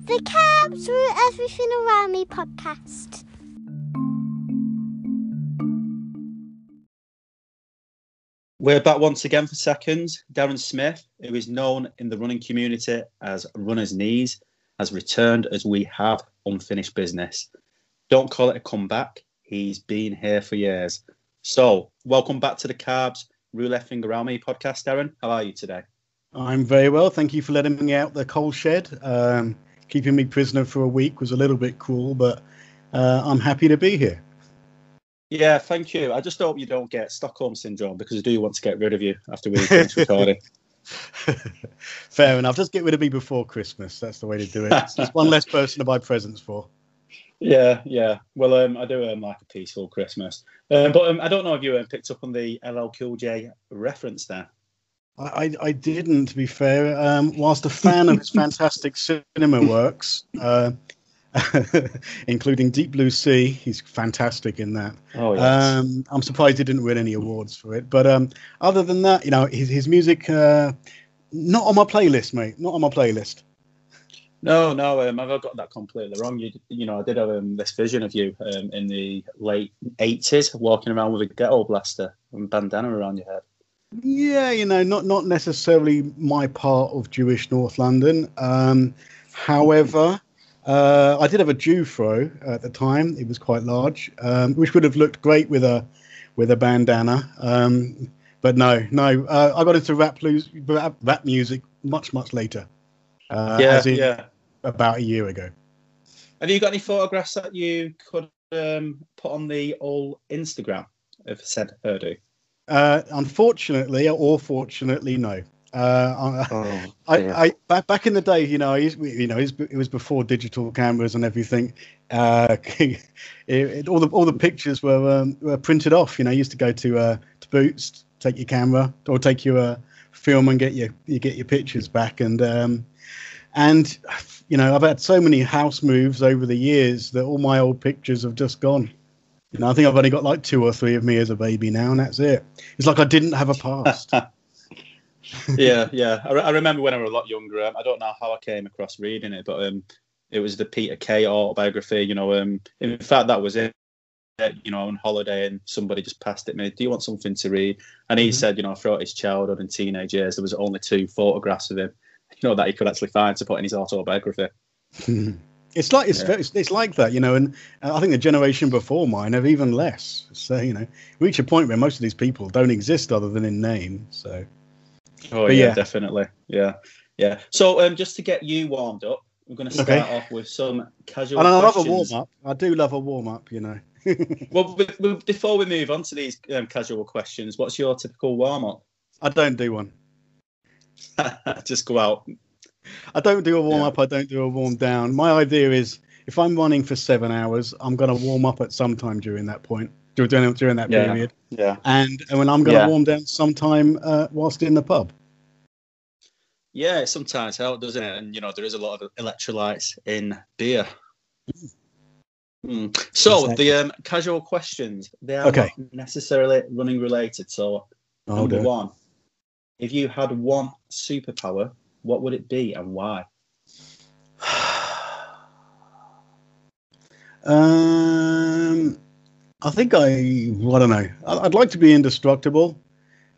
The Cab Through Everything Around Me podcast. We're back once again for seconds. Darren Smith, who is known in the running community as Runner's Knees, has returned as we have unfinished business. Don't call it a comeback. He's been here for years. So, welcome back to the Carbs Through Everything Around Me podcast, Darren. How are you today? I'm very well. Thank you for letting me out the coal shed. Keeping me prisoner for a week was a little bit cruel, but I'm happy to be here. Yeah, thank you. I just hope you don't get Stockholm Syndrome, because I do want to get rid of you after we finish recording. Fair enough. Just get rid of me before Christmas. That's the way to do it. It's just one less person to buy presents for. Yeah. Well, I do like a peaceful Christmas. But I don't know if you picked up on the LL Cool J reference there. I didn't, to be fair. Whilst a fan of his fantastic cinema works, including Deep Blue Sea, he's fantastic in that. Oh, yes. I'm surprised he didn't win any awards for it. But other than that, you know, his music, not on my playlist, mate. Not on my playlist. No, I've got that completely wrong. You know, I did have this vision of you in the late 80s walking around with a ghetto blaster and bandana around your head. Yeah, you know, not necessarily my part of Jewish North London. However, I did have a Jew fro at the time. It was quite large, which would have looked great with a bandana. But no, I got into rap music much later. About a year ago. Have you got any photographs that you could put on the old Instagram of said Urdu? Unfortunately or fortunately, no. Back in the day, you know, it was before digital cameras and everything. All the pictures were printed off. You know, you used to go to Boots, take your camera or take your film and get your pictures back. And you know, I've had so many house moves over the years that all my old pictures have just gone. You know, I think I've only got like 2 or 3 of me as a baby now, and that's it. It's like I didn't have a past. Yeah. I remember when I was a lot younger. I don't know how I came across reading it, but it was the Peter Kay autobiography. You know, in fact, that was it. You know, on holiday, and somebody just passed it me. Do you want something to read? And he said, you know, throughout his childhood and teenage years, there was only 2 photographs of him, you know, that he could actually find to put in his autobiography. It's like that, you know, and I think the generation before mine have even less. So, you know, we reach a point where most of these people don't exist other than in name. So, definitely. Yeah. So just to get you warmed up, we're going to start off with some casual questions. I do love a warm up, you know. Well, before we move on to these casual questions, what's your typical warm up? I don't do one. Just go out. I don't do a warm-up, I don't do a warm-down. My idea is, if I'm running for 7 hours, I'm going to warm up at some time during that period. Yeah. And when I'm going to warm down sometime whilst in the pub. Yeah, it sometimes helps, doesn't it? And, you know, there is a lot of electrolytes in beer. So, exactly. The casual questions, they are not necessarily running-related. So, number one, if you had one superpower, what would it be and why? I think I don't know. I'd like to be indestructible.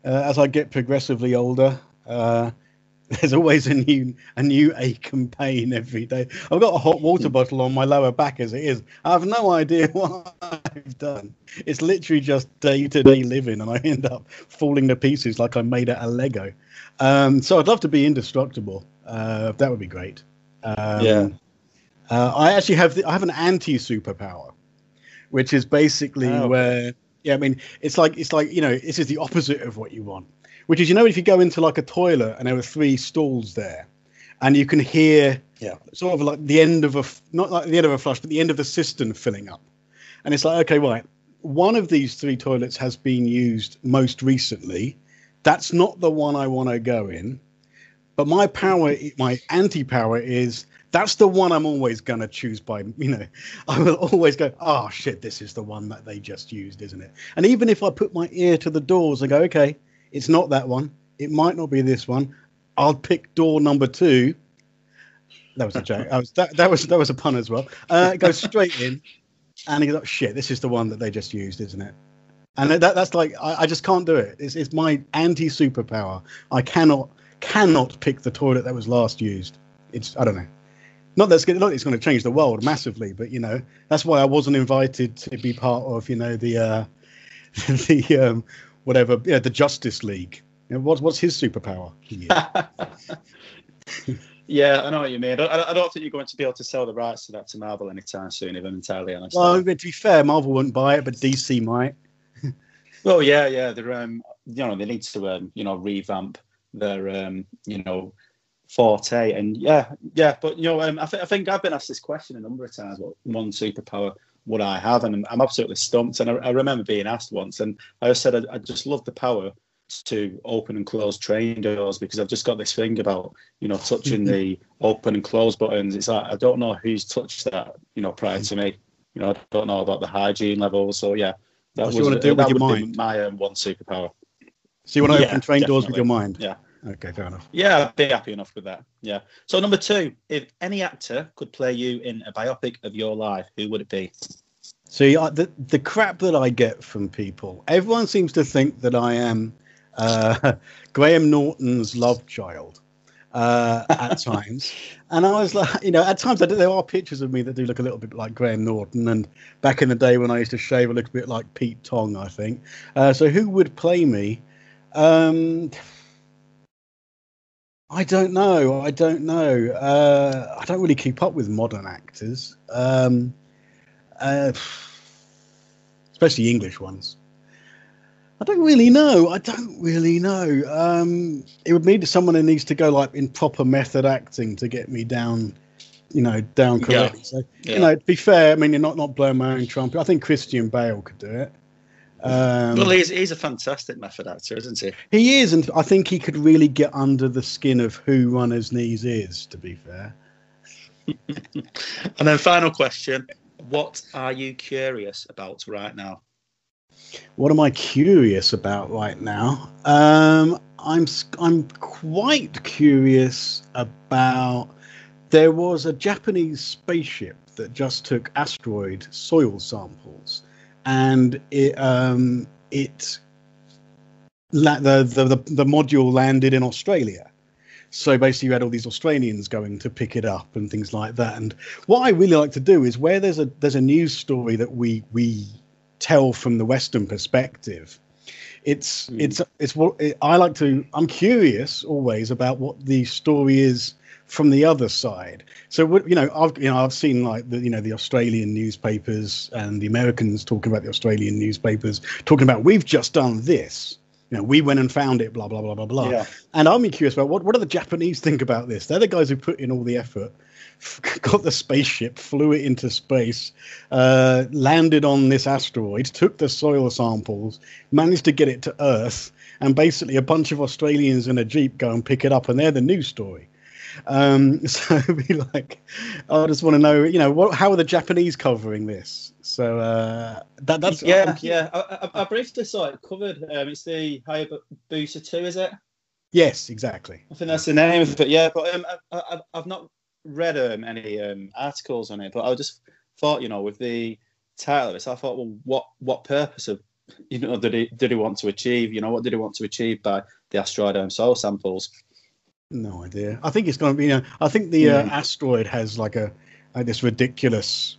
As I get progressively older, there's always a new ache and pain every day. I've got a hot water bottle on my lower back as it is. I have no idea what I've done. It's literally just day-to-day living, and I end up falling to pieces like I'm made out of Lego. So I'd love to be indestructible. That would be great. I actually have an anti-superpower, which is basically it's like, you know, this is the opposite of what you want. Which is, you know, if you go into like a toilet and there are 3 stalls there, and you can hear sort of like the end of not like the end of a flush, but the end of the cistern filling up, and it's like, okay, right, one of these 3 toilets has been used most recently. That's not the one I want to go in, but my anti-power is that's the one I'm always going to choose by, you know, I will always go, oh shit, this is the one that they just used, isn't it? And even if I put my ear to the doors and go, okay, it's not that one. It might not be this one. I'll pick door number 2. That was a joke. That was a pun as well. Goes straight in, and he goes, shit, this is the one that they just used, isn't it? And that's like, I just can't do it. It's my anti-superpower. I cannot pick the toilet that was last used. It's, I don't know. Not that it's going to change the world massively, but, you know, that's why I wasn't invited to be part of, you know, the Justice League. You know, what's his superpower? Yeah. Yeah, I know what you mean. I don't think you're going to be able to sell the rights to that to Marvel anytime soon, if I'm entirely honest. Well, to be fair, Marvel wouldn't buy it, but DC might. Well, yeah. They're, you know, they need to, you know, revamp their, you know, forte, and yeah. But you know, I think I've been asked this question a number of times. What one superpower would I have? And I'm absolutely stumped. And I remember being asked once, and I said I just love the power to open and close train doors, because I've just got this thing about, you know, touching the open and close buttons. It's like I don't know who's touched that, you know, prior to me. You know, I don't know about the hygiene level. So yeah, that was, you want to do with your mind? My one superpower. So you want to open train doors with your mind? Yeah. Okay, fair enough. Yeah, I'd be happy enough with that. Yeah. So number 2, if any actor could play you in a biopic of your life, who would it be? See, the crap that I get from people, everyone seems to think that I am Graham Norton's love child at times. And I was like, you know, at times there are pictures of me that do look a little bit like Graham Norton. And back in the day when I used to shave, a little bit like Pete Tong, I think. So who would play me? I don't know. I don't really keep up with modern actors, especially English ones. I don't really know. It would need someone who needs to go like in proper method acting to get me down, you know, down correctly. Yeah. So, you know, to be fair, I mean, you're not blowing my own trumpet. I think Christian Bale could do it. Well, he's a fantastic method actor, isn't he? He is, and I think he could really get under the skin of who Runner's Knees is, to be fair. And then final question, what are you curious about right now? What am I curious about right now? I'm quite curious about, there was a Japanese spaceship that just took asteroid soil samples. And the module landed in Australia. So basically you had all these Australians going to pick it up and things like that. And what I really like to do is where there's a news story that we tell from the Western perspective, it's what I like to, I'm curious always about what the story is from the other side. So, you know, I've seen like the Australian newspapers and the Americans talking about the Australian newspapers, talking about we've just done this. You know, we went and found it, blah, blah, blah, blah, blah. Yeah. And I'm curious about what do the Japanese think about this? They're the guys who put in all the effort, got the spaceship, flew it into space, landed on this asteroid, took the soil samples, managed to get it to Earth, and basically a bunch of Australians in a Jeep go and pick it up, and they're the news story. So it'd be like, I just want to know, you know, how are the Japanese covering this? So that's yeah. I briefly saw it covered. It's the Hayabusa 2, is it? Yes, exactly. I think that's the name of it. Yeah, but I've not read any articles on it, but I just thought, you know, with the title of this, I thought, well, what purpose of, you know, did he want to achieve? You know, what did he want to achieve by the asteroid soil samples? No idea. I think it's going to be, you know, I think the asteroid has like this ridiculous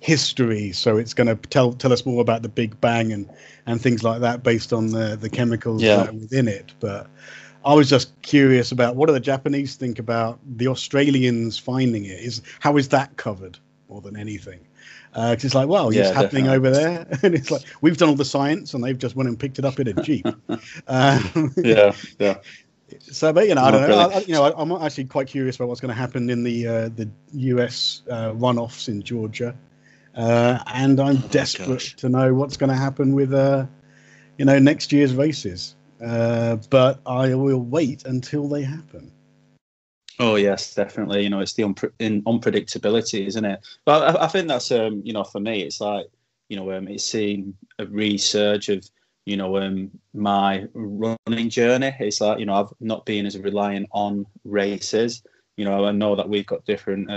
history, so it's going to tell us more about the Big Bang and things like that based on the chemicals that are within it. But I was just curious about what do the Japanese think about the Australians finding it? How is that covered more than anything? Because it's like, well, it's happening over there, and it's like we've done all the science, and they've just went and picked it up in a Jeep. So, but, you know, I'm actually quite curious about what's going to happen in the US runoffs in Georgia, and I'm desperate to know what's going to happen with, you know, next year's races. But I will wait until they happen. Oh yes, definitely. You know, it's the unpredictability, isn't it? But I think that's, you know, for me, it's like, you know, it's seen a resurge of you know, my running journey. It's like, you know, I've not been as reliant on races. You know, I know that we've got different,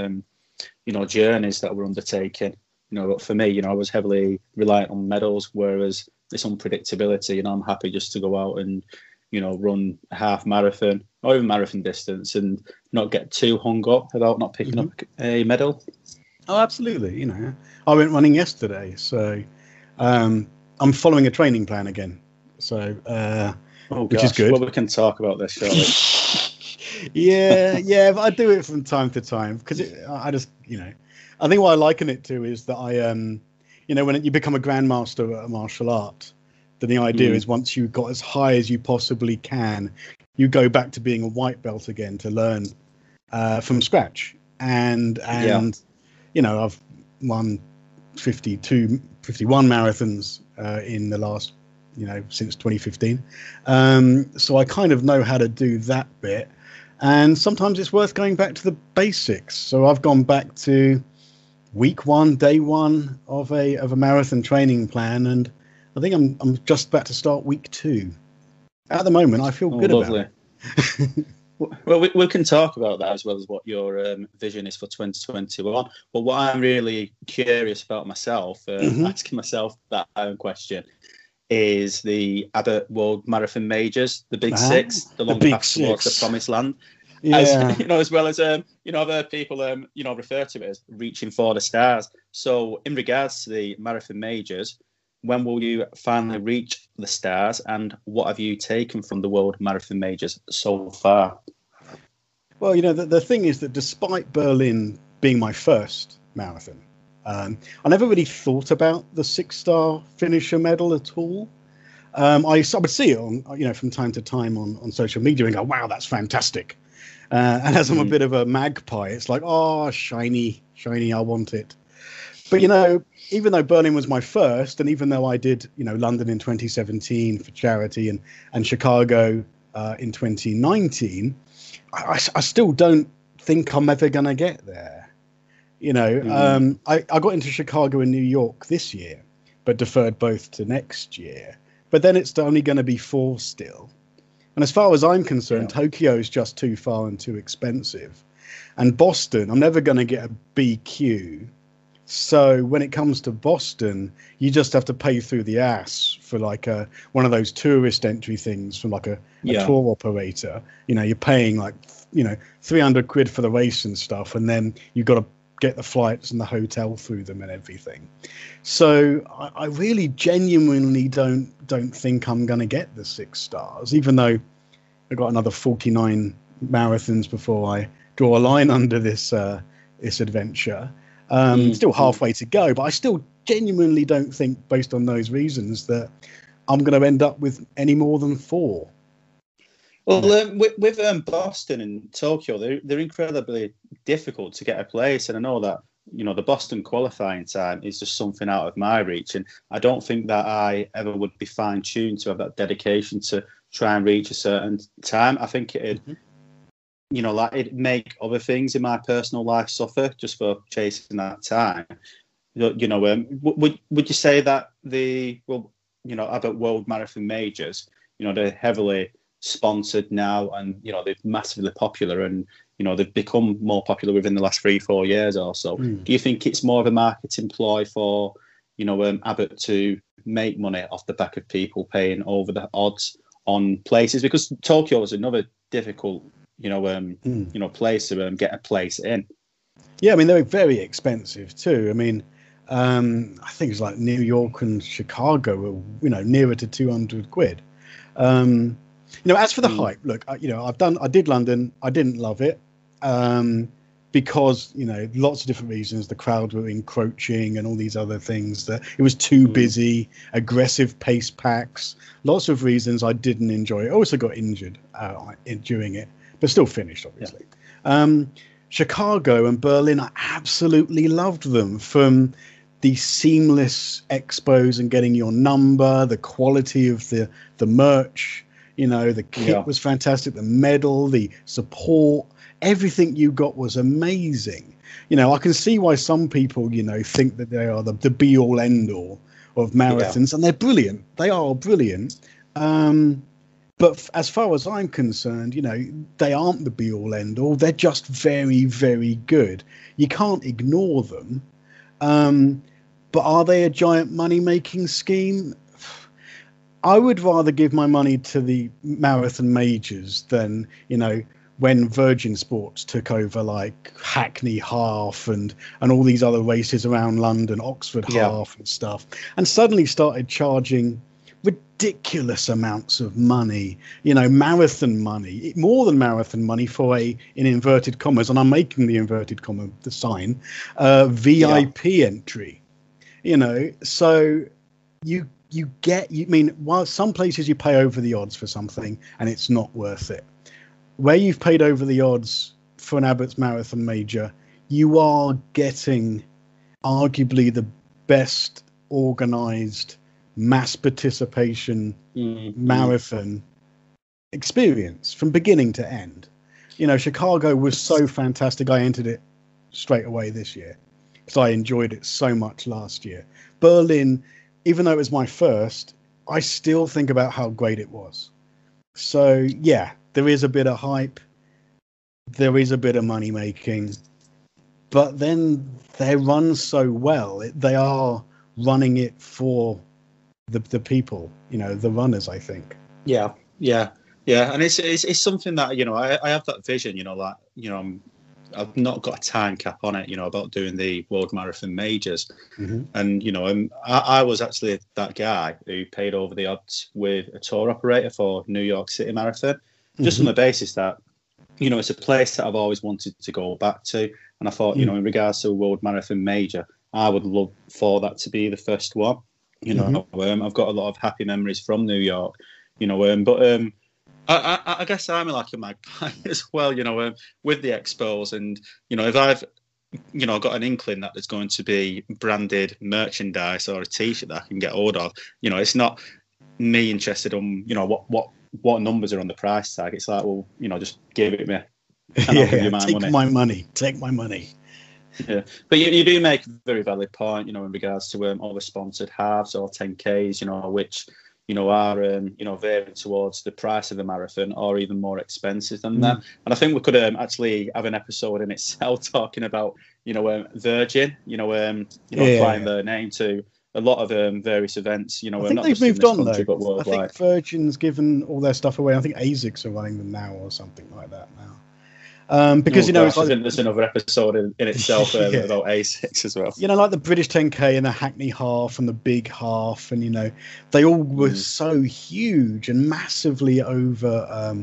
you know, journeys that we're undertaking. You know, but for me, you know, I was heavily reliant on medals, whereas this unpredictability, you know, I'm happy just to go out and, you know, run a half marathon or even marathon distance and not get too hung up about not picking up a medal. Oh, absolutely. You know, I went running yesterday, so I'm following a training plan again. So, which is good. Well, we can talk about this, shall we? yeah, but I do it from time to time because I just, you know, I think what I liken it to is that I, you know, when you become a grandmaster at a martial art, then the idea is once you've got as high as you possibly can, you go back to being a white belt again to learn from scratch. And you know, I've won 51 marathons in the last, you know, since 2015. So I kind of know how to do that bit. And sometimes it's worth going back to the basics. So I've gone back to week one, day one of a marathon training plan, and I think I'm just about to start week two. At the moment, I feel good about it. Well, we can talk about that as well as what your vision is for 2021. But what I'm really curious about myself, asking myself that own question, is the Abbott World Marathon Majors, the Big Six, the long path towards the promised land. Yeah. As, you know, as well as, you know, I've heard people, you know, refer to it as reaching for the stars. So in regards to the Marathon Majors, when will you finally reach the stars, and what have you taken from the World Marathon Majors so far? Well, you know, the thing is that despite Berlin being my first marathon, I never really thought about the 6-star finisher medal at all. I would see it on, you know, from time to time on social media and go, wow, that's fantastic. And as I'm a bit of a magpie, it's like, oh, shiny, I want it. But, you know, even though Berlin was my first, and even though I did, you know, London in 2017 for charity and Chicago in 2019, I still don't think I'm ever going to get there. You know, I got into Chicago and New York this year, but deferred both to next year. But then it's only going to be 4 still. And as far as I'm concerned, Tokyo is just too far and too expensive. And Boston, I'm never going to get a BQ. So when it comes to Boston, you just have to pay through the ass for like one of those tourist entry things from like a tour operator. You know, you're paying like, you know, 300 quid for the race and stuff. And then you've got to get the flights and the hotel through them and everything. So I really genuinely don't think I'm going to get the 6 stars, even though I've got another 49 marathons before I draw a line under this this adventure. Still halfway to go, but I still genuinely don't think, based on those reasons, that I'm going to end up with any more than 4. Well, with Boston and Tokyo, they're incredibly difficult to get a place, and I know that, you know, the Boston qualifying time is just something out of my reach, and I don't think that I ever would be fine-tuned to have that dedication to try and reach a certain time. I think it'd you know, like, it'd make other things in my personal life suffer just for chasing that time. You know, would you say that Abbott World Marathon Majors, you know, they're heavily sponsored now, and, you know, they're massively popular, and, you know, they've become more popular within the last 3-4 years or so. Do you think it's more of a marketing ploy for, you know, Abbott to make money off the back of people paying over the odds on places? Because Tokyo is another difficult, you know, you know, place to get a place in. Yeah, I mean, they're very expensive too. I mean, I think it's like New York and Chicago were, you know, nearer to 200 quid. You know, as for the hype, look, you know, I did London. I didn't love it because, you know, lots of different reasons. The crowd were encroaching and all these other things. That it was too busy, aggressive pace packs. Lots of reasons I didn't enjoy it. I also got injured during it, but still finished, obviously. Yeah. Chicago and Berlin, I absolutely loved them, from the seamless expos and getting your number, the quality of the merch. You know, the kit was fantastic, the medal, the support, everything you got was amazing. You know, I can see why some people, you know, think that they are the be all end all of marathons, and they're brilliant. They are brilliant. But as far as I'm concerned, you know, they aren't the be all end all. They're just very, very good. You can't ignore them. But are they a giant money making scheme? I would rather give my money to the marathon majors than, you know, when Virgin Sports took over like Hackney Half and all these other races around London, Oxford Half and stuff, and suddenly started charging ridiculous amounts of money, you know, marathon money, more than marathon money for a, in inverted commas, and I'm making the inverted comma, the sign, VIP entry, you know, so you mean, while some places you pay over the odds for something and it's not worth it, where you've paid over the odds for an Abbott's Marathon Major, you are getting arguably the best organised mass participation marathon experience from beginning to end. You know, Chicago was so fantastic. I entered it straight away this year because I enjoyed it so much last year. Berlin, even though it was my first, I still think about how great it was. So, yeah. There is a bit of hype. There is a bit of money making. But then they run so well. They are running it for the people, you know, the runners, I think. Yeah, yeah, yeah. And it's something that, you know, I have that vision, you know, that, you know, I've not got a time cap on it, you know, about doing the World Marathon Majors. Mm-hmm. And, you know, I was actually that guy who paid over the odds with a tour operator for New York City Marathon. Just on the basis that, you know, it's a place that I've always wanted to go back to. And I thought, you know, in regards to a World Marathon Major, I would love for that to be the first one. You know, I've got a lot of happy memories from New York, you know, but I guess I'm like a magpie as well, you know, with the expos. And, you know, if I've, you know, got an inkling that there's going to be branded merchandise or a T-shirt that I can get hold of, you know, it's not me interested on, you know, what numbers are on the price tag. It's like, well, you know, just give it me. Take my money. Yeah, but you do make a very valid point, you know, in regards to all the sponsored halves or 10Ks, you know, which, you know, are, you know, varying towards the price of the marathon or even more expensive than that. And I think we could actually have an episode in itself talking about, you know, Virgin, you know, applying their name to a lot of various events, you know. I think they've moved on, though. I think Virgin's given all their stuff away. I think ASICs are running them now or something like that now. Because, you know, it's like, I think there's another episode in itself about ASICs as well. You know, like the British 10K and the Hackney Half and the Big Half, and, you know, they all were so huge and massively over.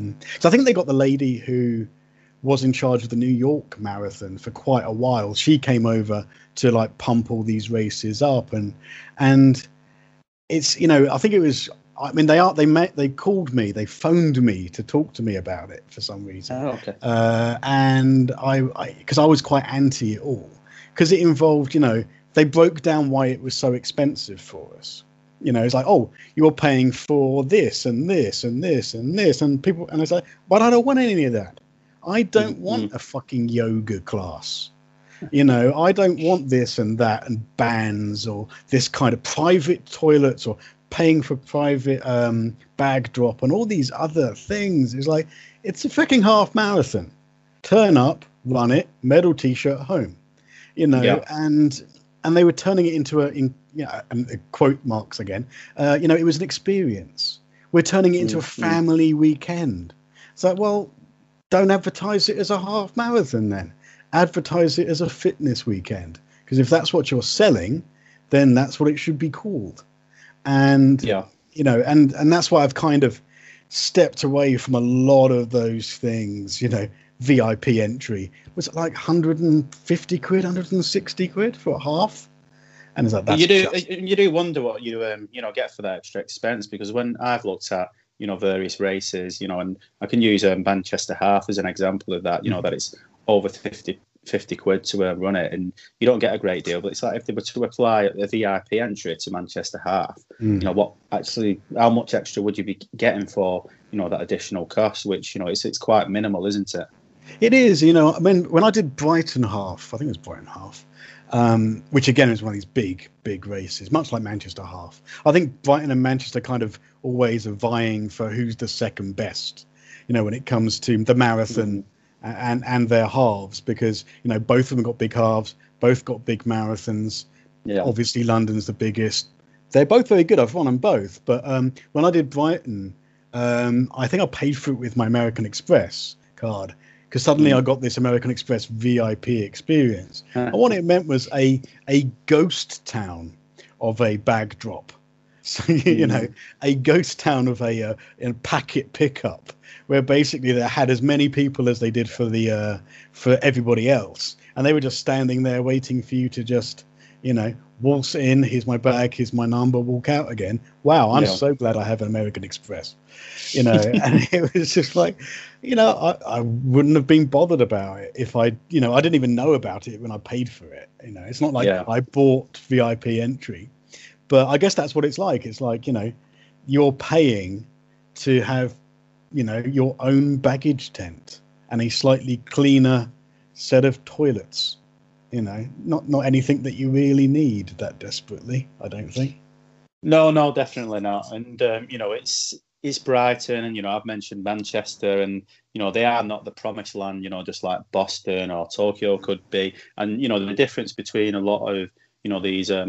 So I think they got the lady who was in charge of the New York Marathon for quite a while. She came over to like pump all these races up, and it's, you know, I think it was, I mean, they phoned me to talk to me about it for some reason. Oh, okay. And because I was quite anti it all, because it involved, you know, they broke down why it was so expensive for us. You know, it's like, oh, you're paying for this and this and this and this, and people, and it's like, but I don't want any of that. I don't want a fucking yoga class. You know, I don't want this and that and bands or this kind of private toilets or paying for private bag drop and all these other things. It's like, it's a freaking half marathon. Turn up, run it, medal T-shirt home. You know, and they were turning it into a quote marks again. You know, it was an experience. We're turning it into a family weekend. It's like, well, don't advertise it as a half marathon then. Advertise it as a fitness weekend. Because if that's what you're selling, then that's what it should be called. And, you know, and that's why I've kind of stepped away from a lot of those things. You know, VIP entry was like 150 quid, 160 quid for a half. And it's like, that's you do wonder what you, you know, get for that extra expense. Because when I've looked at, you know, various races, you know, and I can use Manchester Half as an example of that, you know, that it's over 50 quid to run it, and you don't get a great deal. But it's like, if they were to apply a VIP entry to Manchester Half, you know, what actually, how much extra would you be getting for, you know, that additional cost, which, you know, it's quite minimal, isn't it? It is, you know. I mean, when I did Brighton Half, I think it was Brighton Half, which again is one of these big races, much like Manchester Half. I think Brighton and Manchester kind of always are vying for who's the second best, you know, when it comes to the marathon and their halves, because, you know, both of them got big halves, both got big marathons. Yeah. Obviously, London's the biggest. They're both very good. I've run them both. But when I did Brighton, I think I paid for it with my American Express card, because suddenly I got this American Express VIP experience. And what it meant was a ghost town of a bag drop. So, you know, a ghost town of a packet pickup, where basically they had as many people as they did for everybody else. And they were just standing there waiting for you to just, you know, waltz in, here's my bag, here's my number, walk out again. Wow, I'm so glad I have an American Express. You know, and it was just like, you know, I wouldn't have been bothered about it if I, you know, I didn't even know about it when I paid for it. You know, it's not like I bought VIP entry. But I guess that's what it's like. It's like, you know, you're paying to have, you know, your own baggage tent and a slightly cleaner set of toilets. You know, not anything that you really need that desperately, I don't think. No, definitely not. And, you know, it's Brighton, and, you know, I've mentioned Manchester, and, you know, they are not the promised land, you know, just like Boston or Tokyo could be. And, you know, the difference between a lot of, you know, these, I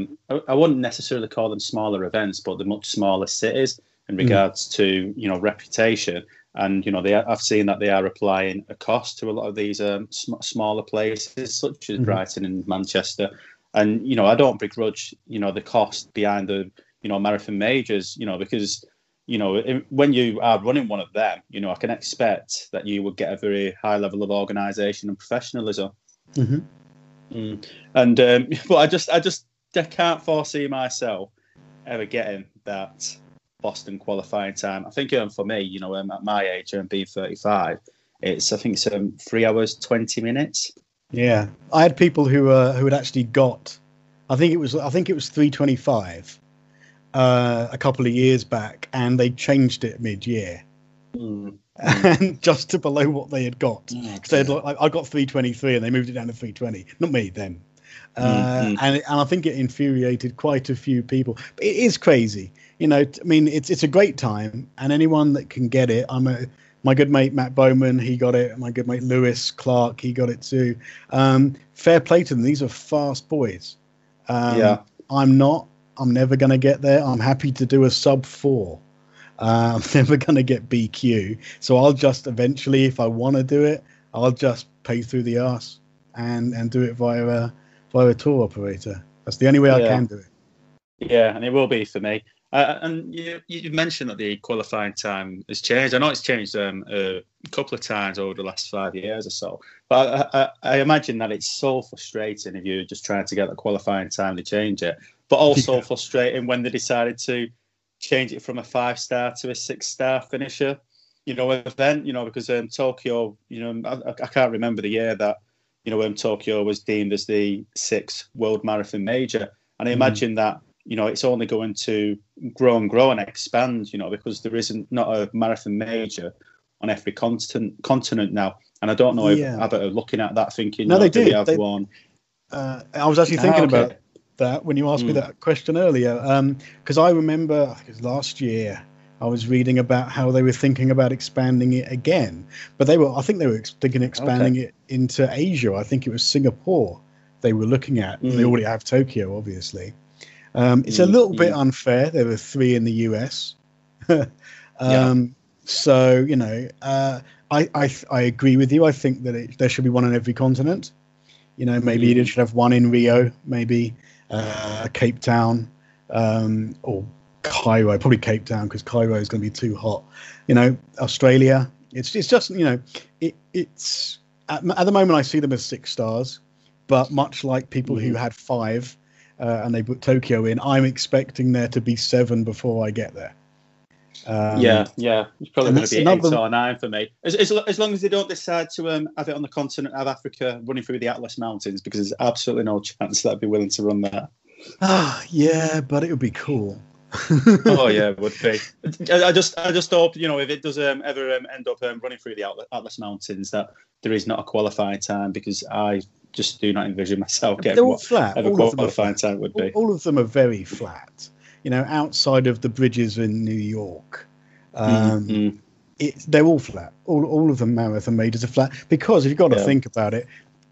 wouldn't necessarily call them smaller events, but the much smaller cities in regards to, you know, reputation. And, you know, I've seen that they are applying a cost to a lot of these smaller places, such as Brighton and Manchester. And, you know, I don't begrudge, you know, the cost behind the, you know, marathon majors, you know, because, you know, when you are running one of them, you know, I can expect that you will get a very high level of organisation and professionalism. And but I just can't foresee myself ever getting that Boston qualifying time. I think for me, you know, at my age, being 35, I think it's 3 hours 20 minutes. Yeah, I had people who had actually got, I think it was 3:25 a couple of years back, and they changed it mid-year. And just to below what they had got, because they had, like, I got 3:23 and they moved it down to 3:20. Not me then. And I think it infuriated quite a few people. But it is crazy, you know. I mean, it's a great time, and anyone that can get it. My good mate Matt Bowman, he got it. My good mate Lewis Clark, he got it too. Fair play to them. These are fast boys. I'm not. I'm never going to get there. I'm happy to do a sub 4. I'm never going to get BQ, so I'll just eventually, if I want to do it, I'll just pay through the arse and do it via a tour operator. That's the only way I can do it. Yeah, and it will be for me. And you mentioned that the qualifying time has changed. I know it's changed a couple of times over the last 5 years or so. But I imagine that it's so frustrating if you're just trying to get the qualifying time to change it. But also frustrating when they decided to change it from a 5-star to a 6-star finisher, you know, event, you know, because Tokyo, you know, I can't remember the year that, you know, Tokyo was deemed as the 6th World Marathon Major. And I imagine that, you know, it's only going to grow and expand, you know, because there isn't not a marathon major on every continent now. And I don't know if Abbott are looking at that thinking, no, you know, they do. We have one? I was actually thinking about it, that when you asked me that question earlier, because I remember last year I was reading about how they were thinking about expanding it again, but I think they were thinking expanding it into Asia. I think it was Singapore they were looking at. They already have Tokyo, obviously. It's a little bit unfair. There were 3 in the US. So, you know, I agree with you. I think that there should be one on every continent. You know, maybe you should have one in Rio, maybe. Cape Town, or Cairo, probably Cape Town, because Cairo is going to be too hot. You know, Australia, it's just, you know, it's at the moment I see them as 6 stars, but much like people who had 5 and they put Tokyo in, I'm expecting there to be 7 before I get there. It's probably going to be 8 or 9 for me, as long as they don't decide to have it on the continent of Africa, running through the Atlas Mountains, because there's absolutely no chance that I'd be willing to run that. Yeah, but it would be cool. It would be. I just hope, you know, if it does ever end up running through the Atlas Mountains, that there is not a qualifying time, because I just do not envision myself getting what a qualifying time would be. All of them are very flat, you know, outside of the bridges in New York. They're all flat. All of the marathon majors are flat, because if you've got to think about it,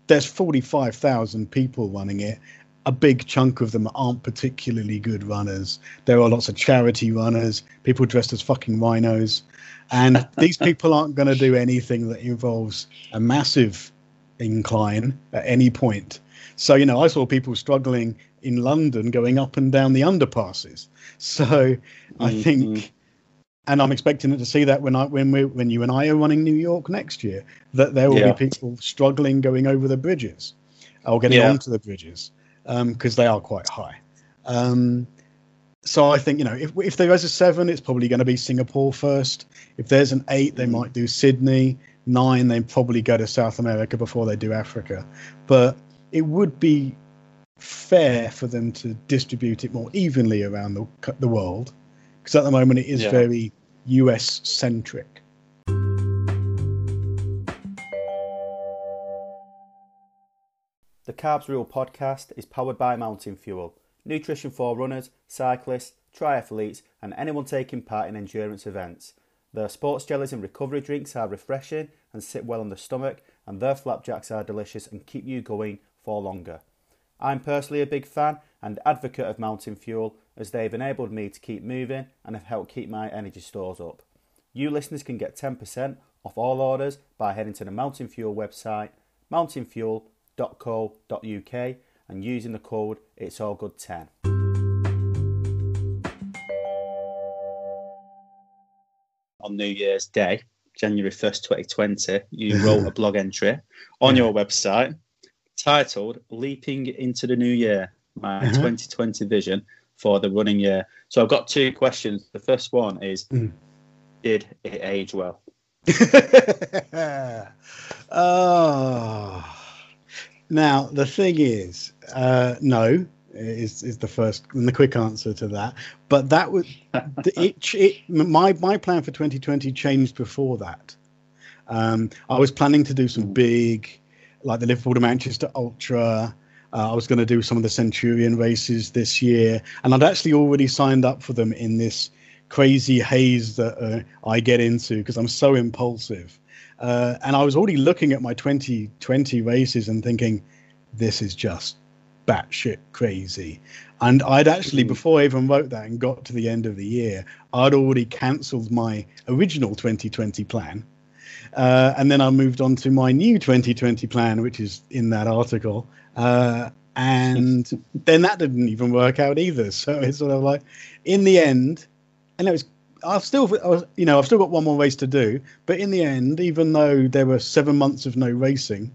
there's 45,000 people running it. A big chunk of them aren't particularly good runners. There are lots of charity runners, people dressed as fucking rhinos. And these people aren't going to do anything that involves a massive incline at any point. So, you know, I saw people struggling in London going up and down the underpasses. So I think, and I'm expecting to see that when you and I are running New York next year, that there will be people struggling going over the bridges or getting onto the bridges, because they are quite high. So I think, you know, if there is a 7, it's probably going to be Singapore first. If there's an 8, they might do Sydney. 9, they probably go to South America before they do Africa. But it would be fair for them to distribute it more evenly around the world, because at the moment it is very US centric. The Carbs Rule podcast is powered by Mountain Fuel. Nutrition for runners, cyclists, triathletes and anyone taking part in endurance events. Their sports jellies and recovery drinks are refreshing and sit well on the stomach, and their flapjacks are delicious and keep you going for longer. I'm personally a big fan and advocate of Mountain Fuel, as they've enabled me to keep moving and have helped keep my energy stores up. You listeners can get 10% off all orders by heading to the Mountain Fuel website, mountainfuel.co.uk, and using the code ITSALLGOOD10. On New Year's Day, January 1st, 2020, you wrote a blog entry on your website titled Leaping into the New Year, My 2020 Vision for the Running Year. So I've got 2 questions. The first one is, did it age well? Now, the thing is, no, is the first and the quick answer to that. But that was my plan for 2020 changed before that. I was planning to do some big, like the Liverpool to Manchester Ultra. I was going to do some of the Centurion races this year. And I'd actually already signed up for them in this crazy haze that I get into because I'm so impulsive. And I was already looking at my 2020 races and thinking, this is just batshit crazy. And I'd actually, before I even wrote that and got to the end of the year, I'd already cancelled my original 2020 plan. And then I moved on to my new 2020 plan, which is in that article. And then that didn't even work out either. So it's sort of like, in the end, and it was, I've still got one more race to do, but in the end, even though there were 7 months of no racing,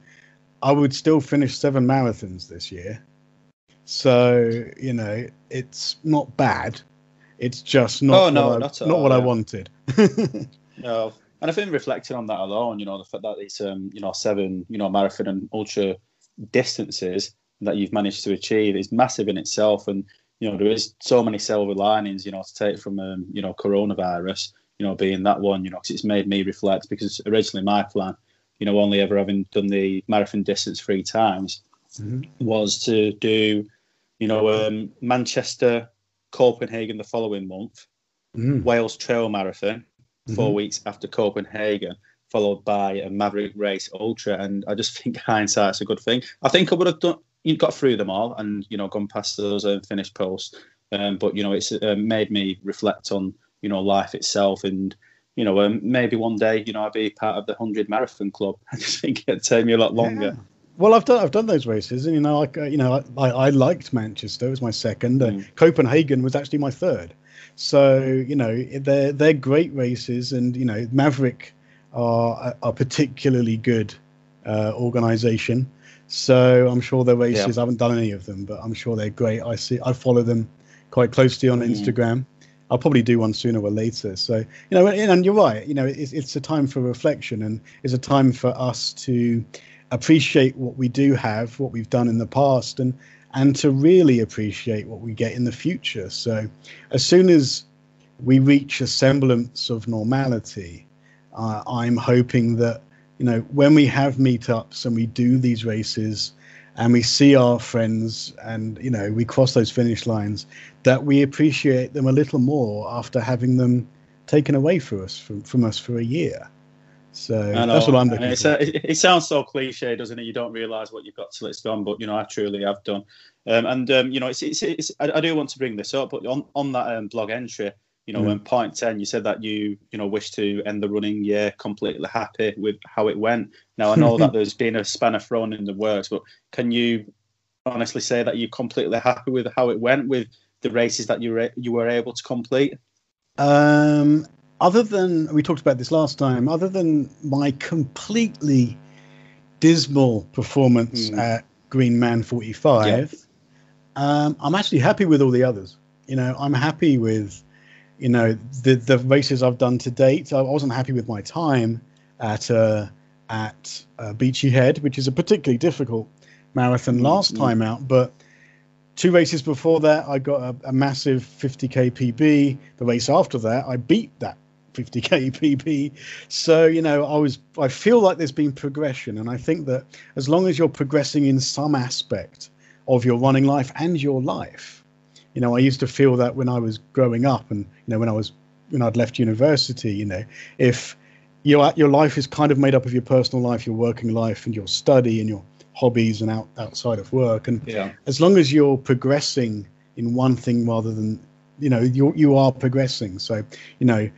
I would still finish 7 marathons this year. So, you know, it's not bad. It's just not what I wanted. No, and I've been reflecting on that alone, you know, the fact that it's, 7, marathon and ultra distances that you've managed to achieve is massive in itself. And, you know, there is so many silver linings, you know, to take from, coronavirus, being that one, because it's made me reflect, because originally my plan, only ever having done the marathon distance 3 times was to do, Manchester, Copenhagen the following month, Wales Trail Marathon, 4 weeks after Copenhagen, followed by a Maverick race ultra. And I just think hindsight's a good thing. I think I would have done, you got through them all and, gone past those unfinished posts. But, it's made me reflect on, life itself. And, maybe one day, I'll be part of the 100 marathon club. I just think it'd take me a lot longer. Yeah. Well, I've done those races. And, I liked Manchester. It was my second. Copenhagen was actually my third. So, they're great races. And, Maverick are particularly good organisation. So I'm sure their races, I haven't done any of them, but I'm sure they're great. I follow them quite closely on Instagram. I'll probably do one sooner or later. So, and you're right, it's a time for reflection, and it's a time for us to appreciate what we do have, what we've done in the past, and to really appreciate what we get in the future. So as soon as we reach a semblance of normality, I'm hoping that when we have meetups and we do these races and we see our friends and, you know, we cross those finish lines, that we appreciate them a little more after having them taken away from us for a year. So that's what I'm looking for. It sounds so cliche, doesn't it? You don't realise what you've got till it's gone, but, you know, I truly have done. You know, I do want to bring this up, but on that blog entry, you know, in point 10, you said that you wish to end the running year completely happy with how it went. Now, I know that there's been a spanner thrown in the works, but can you honestly say that you're completely happy with how it went with the races that you were able to complete? Other than, we talked about this last time, other than my completely dismal performance at Green Man 45, I'm actually happy with all the others. You know, I'm happy with... You know, the races I've done to date. I wasn't happy with my time at Beachy Head, which is a particularly difficult marathon last time out. But two races before that, I got a massive 50K PB. The race after that, I beat that 50K PB. So, you know, I feel like there's been progression. And I think that as long as you're progressing in some aspect of your running life and your life, you know, I used to feel that when I was growing up, and, you know, when I'd left university, you know, if your life is kind of made up of your personal life, your working life, and your study, and your hobbies, and outside of work, and as long as you're progressing in one thing rather than, you know, you are progressing. So, you know,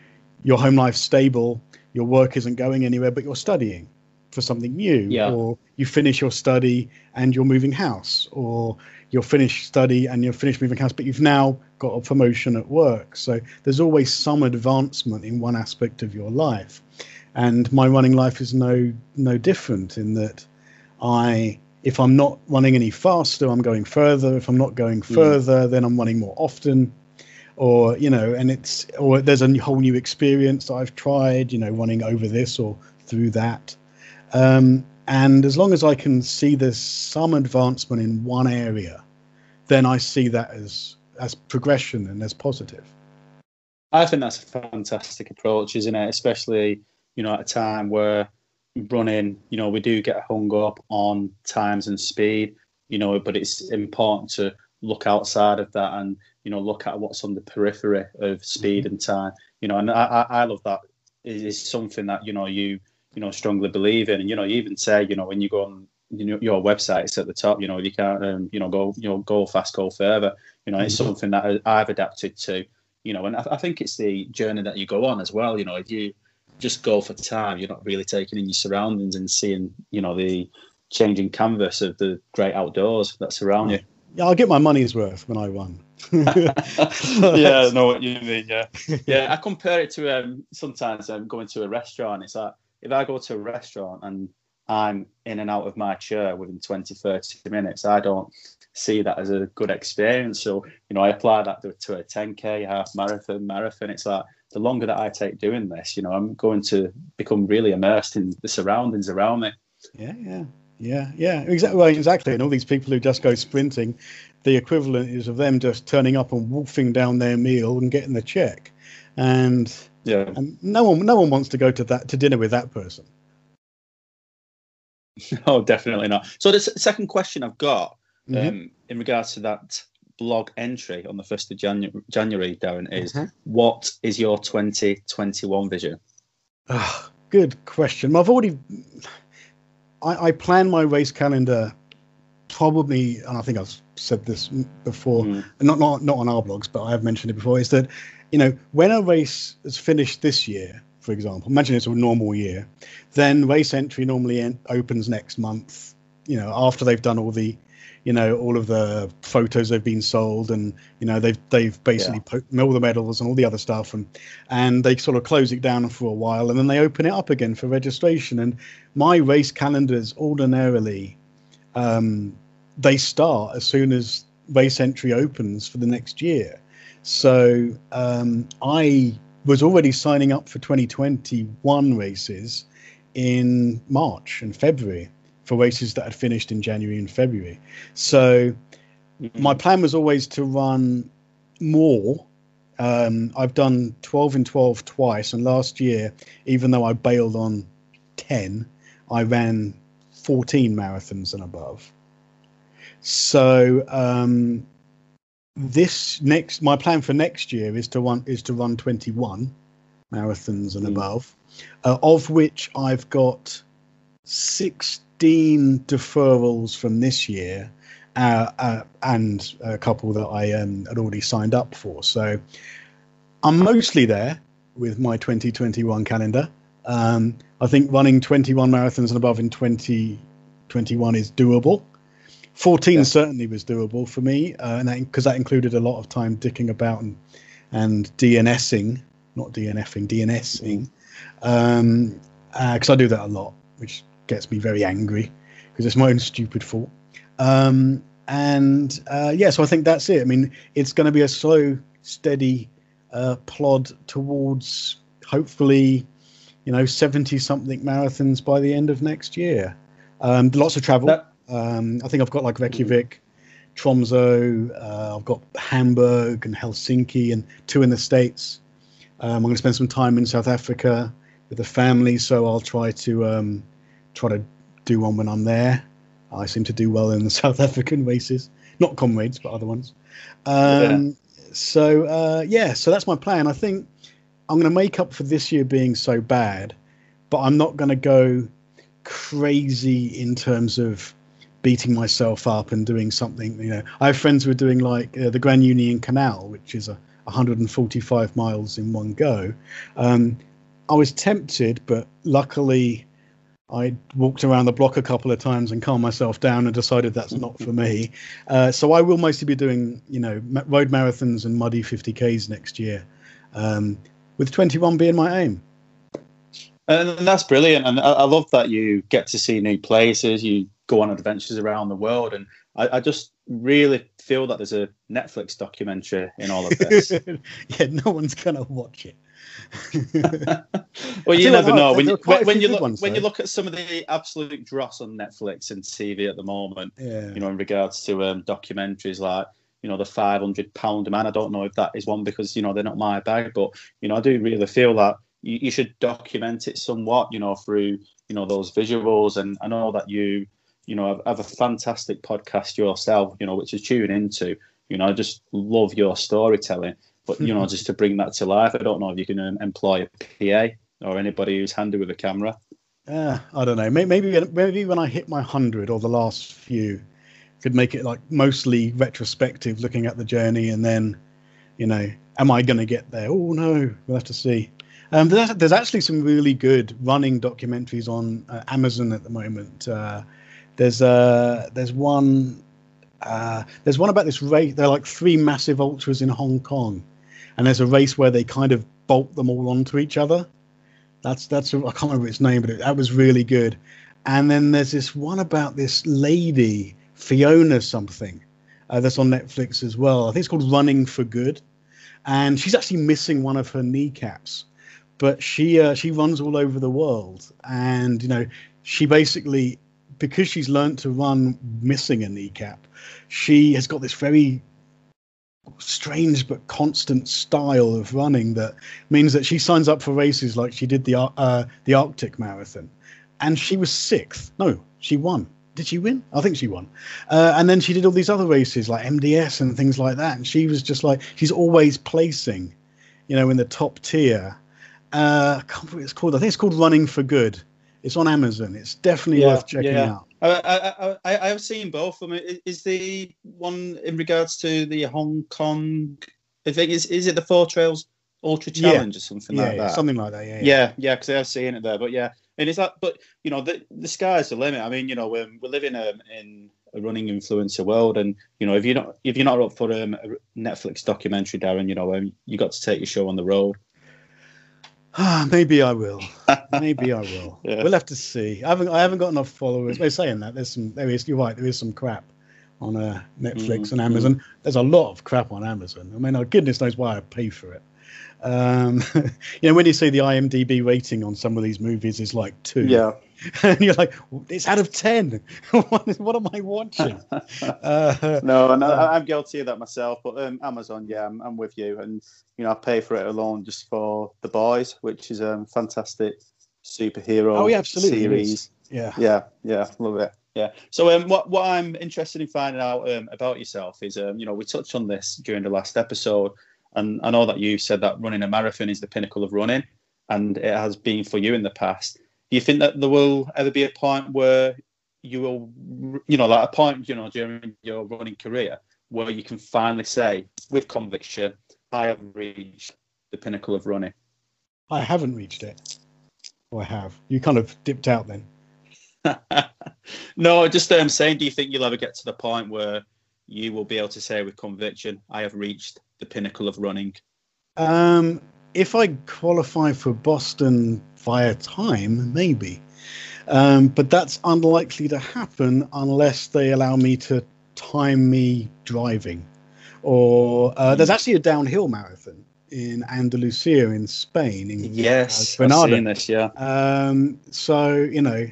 your home life's stable, your work isn't going anywhere, but you're studying for something new, or you finish your study and you're moving house, or you'll finish study and you'll finish moving house, but you've now got a promotion at work. So there's always some advancement in one aspect of your life. And my running life is no different, in that if I'm not running any faster, I'm going further. If I'm not going further, then I'm running more often, or, you know, or there's a whole new experience that I've tried, you know, running over this or through that. And as long as I can see there's some advancement in one area, then I see that as progression and as positive. I think that's a fantastic approach, isn't it? Especially, you know, at a time where running, you know, we do get hung up on times and speed, you know, but it's important to look outside of that and, you know, look at what's on the periphery of speed and time, you know, and I love that. It's something that, you know, you know, strongly believe in. And, you know, you even say, you know, when you go on, you know, your website, it's at the top, you know, you can't, you know, go fast, go further. You know, it's something that I've adapted to, you know, and I think it's the journey that you go on as well. You know, if you just go for time, you're not really taking in your surroundings and seeing, you know, the changing canvas of the great outdoors that surround you. Yeah, I'll get my money's worth when I run. Yeah, I know what you mean. Yeah. Yeah. I compare it to sometimes going to a restaurant. It's like, if I go to a restaurant and I'm in and out of my chair within 20, 30 minutes, I don't see that as a good experience. So, you know, I apply that to a 10K, half marathon. It's like, the longer that I take doing this, you know, I'm going to become really immersed in the surroundings around me. Yeah. Exactly. Well, exactly. And all these people who just go sprinting, the equivalent is of them just turning up and wolfing down their meal and getting the check. And... yeah, and no one wants to go to dinner with that person. No, definitely not. So the second question I've got in regards to that blog entry on the 1st of January, Darren, is what is your 2021 vision? Oh, good question. I've already I planned my race calendar probably, and I think I've said this before, not on our blogs, but I have mentioned it before, is that, you know, when a race is finished this year, for example, imagine it's a normal year, then race entry normally opens next month, you know, after they've done all the, you know, all of the photos they've been sold, and, you know, they've basically all the medals and all the other stuff, and they sort of close it down for a while, and then they open it up again for registration. And my race calendars ordinarily, they start as soon as race entry opens for the next year. So I was already signing up for 2021 races in March and February, for races that had finished in January and February. So my plan was always to run more. I've done 12 in 12 twice. And last year, even though I bailed on 10, I ran 14 marathons and above. So this next, my plan for next year is to run 21 marathons and above, of which I've got 16 deferrals from this year, and a couple that I had already signed up for. So I'm mostly there with my 2021 calendar. I think running 21 marathons and above in 2021 is doable. 14 certainly was doable for me, and because that included a lot of time dicking about and DNSing, not DNFing, DNSing, because I do that a lot, which gets me very angry because it's my own stupid fault. So I think that's it. I mean, it's going to be a slow, steady plod towards hopefully, 70 something marathons by the end of next year. Lots of travel. I think I've got like Reykjavik, Tromso, I've got Hamburg and Helsinki, and 2 in the States. I'm going to spend some time in South Africa with the family, so I'll try to do one when I'm there. I seem to do well in the South African races, not Comrades, but other ones. So that's my plan. I think I'm going to make up for this year being so bad, but I'm not going to go crazy in terms of beating myself up and doing something. I have friends who are doing like the Grand Union Canal, which is 145 miles in one go. I was tempted, but luckily I walked around the block a couple of times and calmed myself down and decided that's not for me. So I will mostly be doing, road marathons and muddy 50Ks next year, with 21 being my aim. And that's brilliant. And I love that you get to see new places, you go on adventures around the world. And I just really feel that there's a Netflix documentary in all of this. Yeah, no one's going to watch it. Well, you never know when you look at some of the absolute dross on Netflix and TV at the moment. Yeah. In regards to documentaries like the 500 Pounder Man. I don't know if that is one because they're not my bag, but I do really feel that you should document it somewhat. Through those visuals, and I know that you have a fantastic podcast yourself. Which is tune into. I just love your storytelling. But, just to bring that to life, I don't know if you can employ a PA or anybody who's handy with a camera. I don't know. Maybe when I hit my 100 or the last few, could make it like mostly retrospective, looking at the journey. And then, am I going to get there? Oh, no, we'll have to see. There's actually some really good running documentaries on Amazon at the moment. There's one about this race. They're like 3 massive ultras in Hong Kong. And there's a race where they kind of bolt them all onto each other. I can't remember its name, but that was really good. And then there's this one about this lady, Fiona something, that's on Netflix as well. I think it's called Running for Good. And she's actually missing one of her kneecaps, but she runs all over the world. And, she basically, because she's learned to run missing a kneecap, she has got this very strange but constant style of running that means that she signs up for races like she did the Arctic Marathon, and she was 6th. No, she won. Did she win? I think she won. And then she did all these other races like MDS and things like that, and she was just like, she's always placing, in the top tier. I can't remember what it's called. I think it's called Running for Good. It's on Amazon. It's definitely worth checking out. I have seen both. I mean, is the one in regards to the Hong Kong? I think is it the 4 Trails Ultra Challenge or something like that? Something like that. Yeah. Because I've seen it there, but and it's that. But the sky's the limit. I mean, we're living in a running influencer world, and if you're not up for a Netflix documentary, Darren, you got to take your show on the road. Maybe I will. Yeah. We'll have to see. I haven't got enough followers. They're saying that you're right. There is some crap on Netflix and Amazon. There's a lot of crap on Amazon. I mean, goodness knows why I pay for it. When you see the IMDb rating on some of these movies is like 2. Yeah. And you're like, it's out of 10. What am I watching? I'm guilty of that myself. But Amazon, I'm with you. And, I pay for it alone just for The Boys, which is a fantastic superhero series. Love it. Yeah. So what I'm interested in finding out about yourself is, you know, we touched on this during the last episode, and I know that you said that running a marathon is the pinnacle of running, and it has been for you in the past. Do you think that there will ever be a point where you will, you know, like a point, you know, during your running career where you can finally say with conviction, I have reached the pinnacle of running? I haven't reached it. Or I have. You kind of dipped out then. No, just I'm saying, do you think you'll ever get to the point where you will be able to say with conviction, I have reached the pinnacle of running? If I qualify for Boston via time, maybe. But that's unlikely to happen unless they allow me to time me driving. Or there's actually a downhill marathon in Andalusia in Spain. In, yes, I've seen this, yeah. So, you know,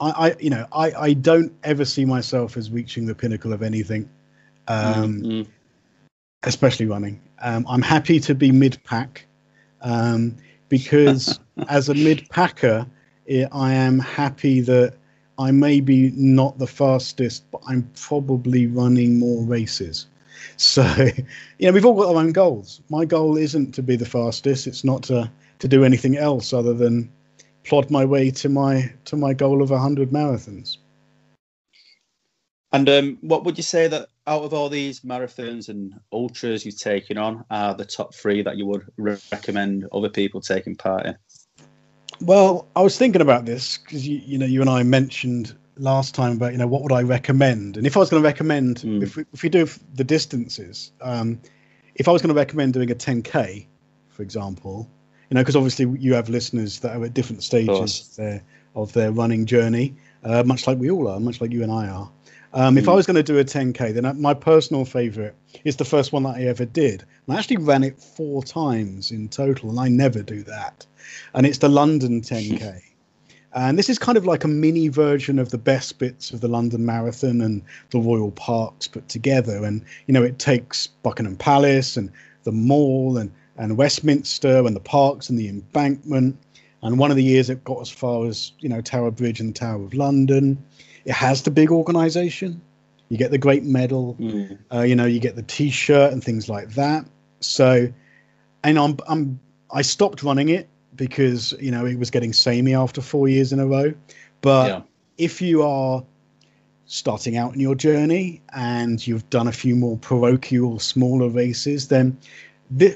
I don't ever see myself as reaching the pinnacle of anything, especially running. I'm happy to be mid-pack because as a mid-packer, I am happy that I may be not the fastest, but I'm probably running more races. So, you know, we've all got our own goals. My goal isn't to be the fastest. It's not to do anything else other than plod my way to my goal of 100 marathons. And what would you say that out of all these marathons and ultras you've taken on are the top three that you would recommend other people taking part in? Well, I was thinking about this because, you know, you and I mentioned last time about, you know, what would I recommend? And if I was going to recommend, if we do the distances, if I was going to recommend doing a 10K, for example, you know, because obviously you have listeners that are at different stages of their running journey, much like we all are, much like you and I are. If I was going to do a 10K, then my personal favorite is the first one that I ever did. And I actually ran it 4 times in total, and I never do that. And it's the London 10K. And this is kind of like a mini version of the best bits of the London Marathon and the Royal Parks put together. And, you know, it takes Buckingham Palace and the Mall and Westminster and the parks and the Embankment. And one of the years it got as far as, you know, Tower Bridge and the Tower of London. It has the big organization. You get the great medal, you know, you get the T-shirt and things like that. So, and I stopped running it because, you know, it was getting samey after 4 years in a row. But if you are starting out in your journey and you've done a few more parochial, smaller races, then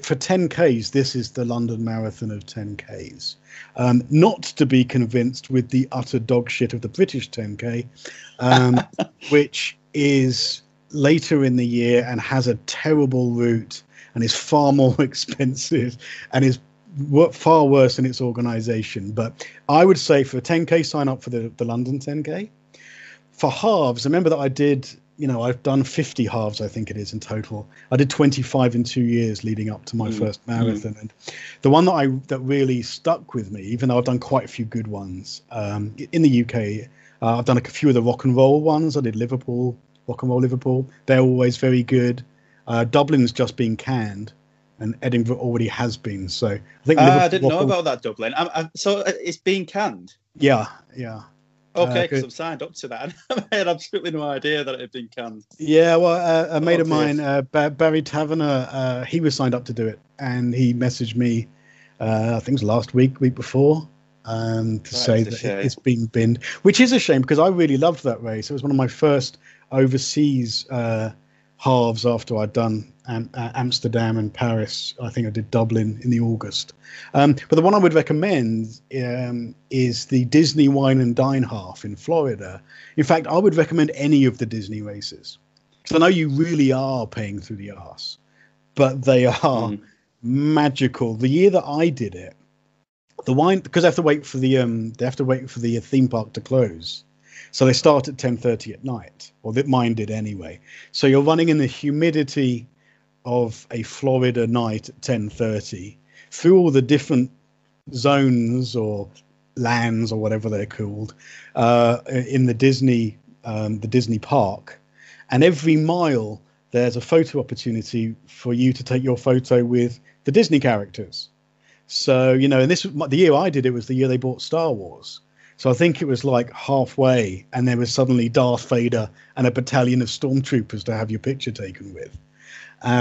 for 10Ks, this is the London Marathon of 10Ks. Not to be convinced with the utter dog shit of the British 10K, which is later in the year and has a terrible route and is far more expensive and is far worse in its organisation. But I would say for a 10K, sign up for the London 10K. For halves, remember that I did, you know, I've done 50 halves, I think it is in total. I did 25 in 2 years leading up to my first marathon. And the one that really stuck with me, even though I've done quite a few good ones in the UK, I've done a few of the rock and roll ones. I did Liverpool, rock and roll Liverpool. They're always very good. Dublin's just been canned. And Edinburgh already has been. So I think I didn't know about that Dublin. So it's been canned. Yeah. Okay, because I've signed up to that. I had absolutely no idea that it had been canned. Yeah, well, a mate of mine, Barry Taverner, he was signed up to do it, and he messaged me, I think it was last week before, to say that it's been binned, which is a shame because I really loved that race. It was one of my first overseas halves after I'd done Amsterdam and Paris. I think I did Dublin in the August. But the one I would recommend is the Disney Wine and Dine half in Florida. In fact, I would recommend any of the Disney races. Because I know you really are paying through the arse, but they are magical. The year that I did it, the wine, because they have to wait for the theme park to close. So they start at 10:30 at night, or that mine did anyway. So you're running in the humidity of a Florida night at 10:30 through all the different zones or lands or whatever they're called in the Disney park. And every mile there's a photo opportunity for you to take your photo with the Disney characters. So, you know, and the year I did it was the year they bought Star Wars. So I think it was like halfway, and there was suddenly Darth Vader and a battalion of stormtroopers to have your picture taken with,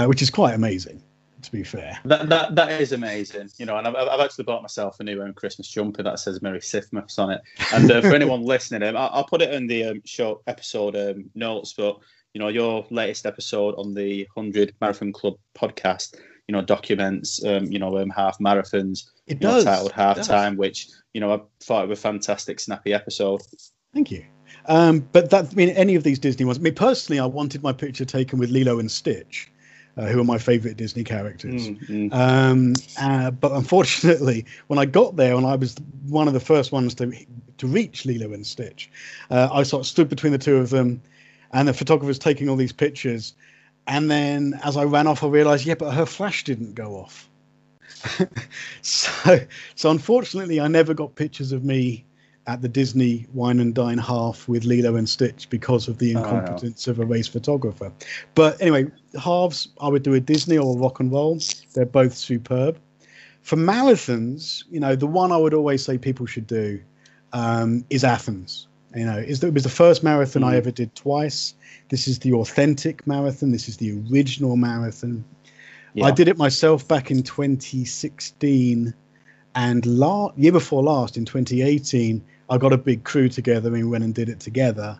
which is quite amazing, to be fair. That is amazing, you know. And I've actually bought myself a new Christmas jumper that says Merry Sithmas on it. And for anyone listening, I'll put it in the short episode notes. But you know, your latest episode on the 100 Marathon Club podcast, you know, documents, half marathons. It does. Titled Half Time, which, you know, I thought it was a fantastic, snappy episode. Thank you. But that, I mean, any of these Disney ones, I mean, personally, I wanted my picture taken with Lilo and Stitch, who are my favorite Disney characters. Mm-hmm. But unfortunately, when I got there, and I was one of the first ones to reach Lilo and Stitch, I sort of stood between the two of them, and the photographer's taking all these pictures. And then as I ran off, I realized, yeah, but her flash didn't go off. So unfortunately, I never got pictures of me at the Disney Wine and Dine Half with Lilo and Stitch because of the incompetence of a race photographer. But anyway, halves, I would do a Disney or a rock and roll. They're both superb. For marathons, you know, the one I would always say people should do is Athens. You know, it was the first marathon I ever did twice. This is the authentic marathon. This is the original marathon. Yeah. I did it myself back in 2016, and year before last, in 2018, I got a big crew together and we went and did it together,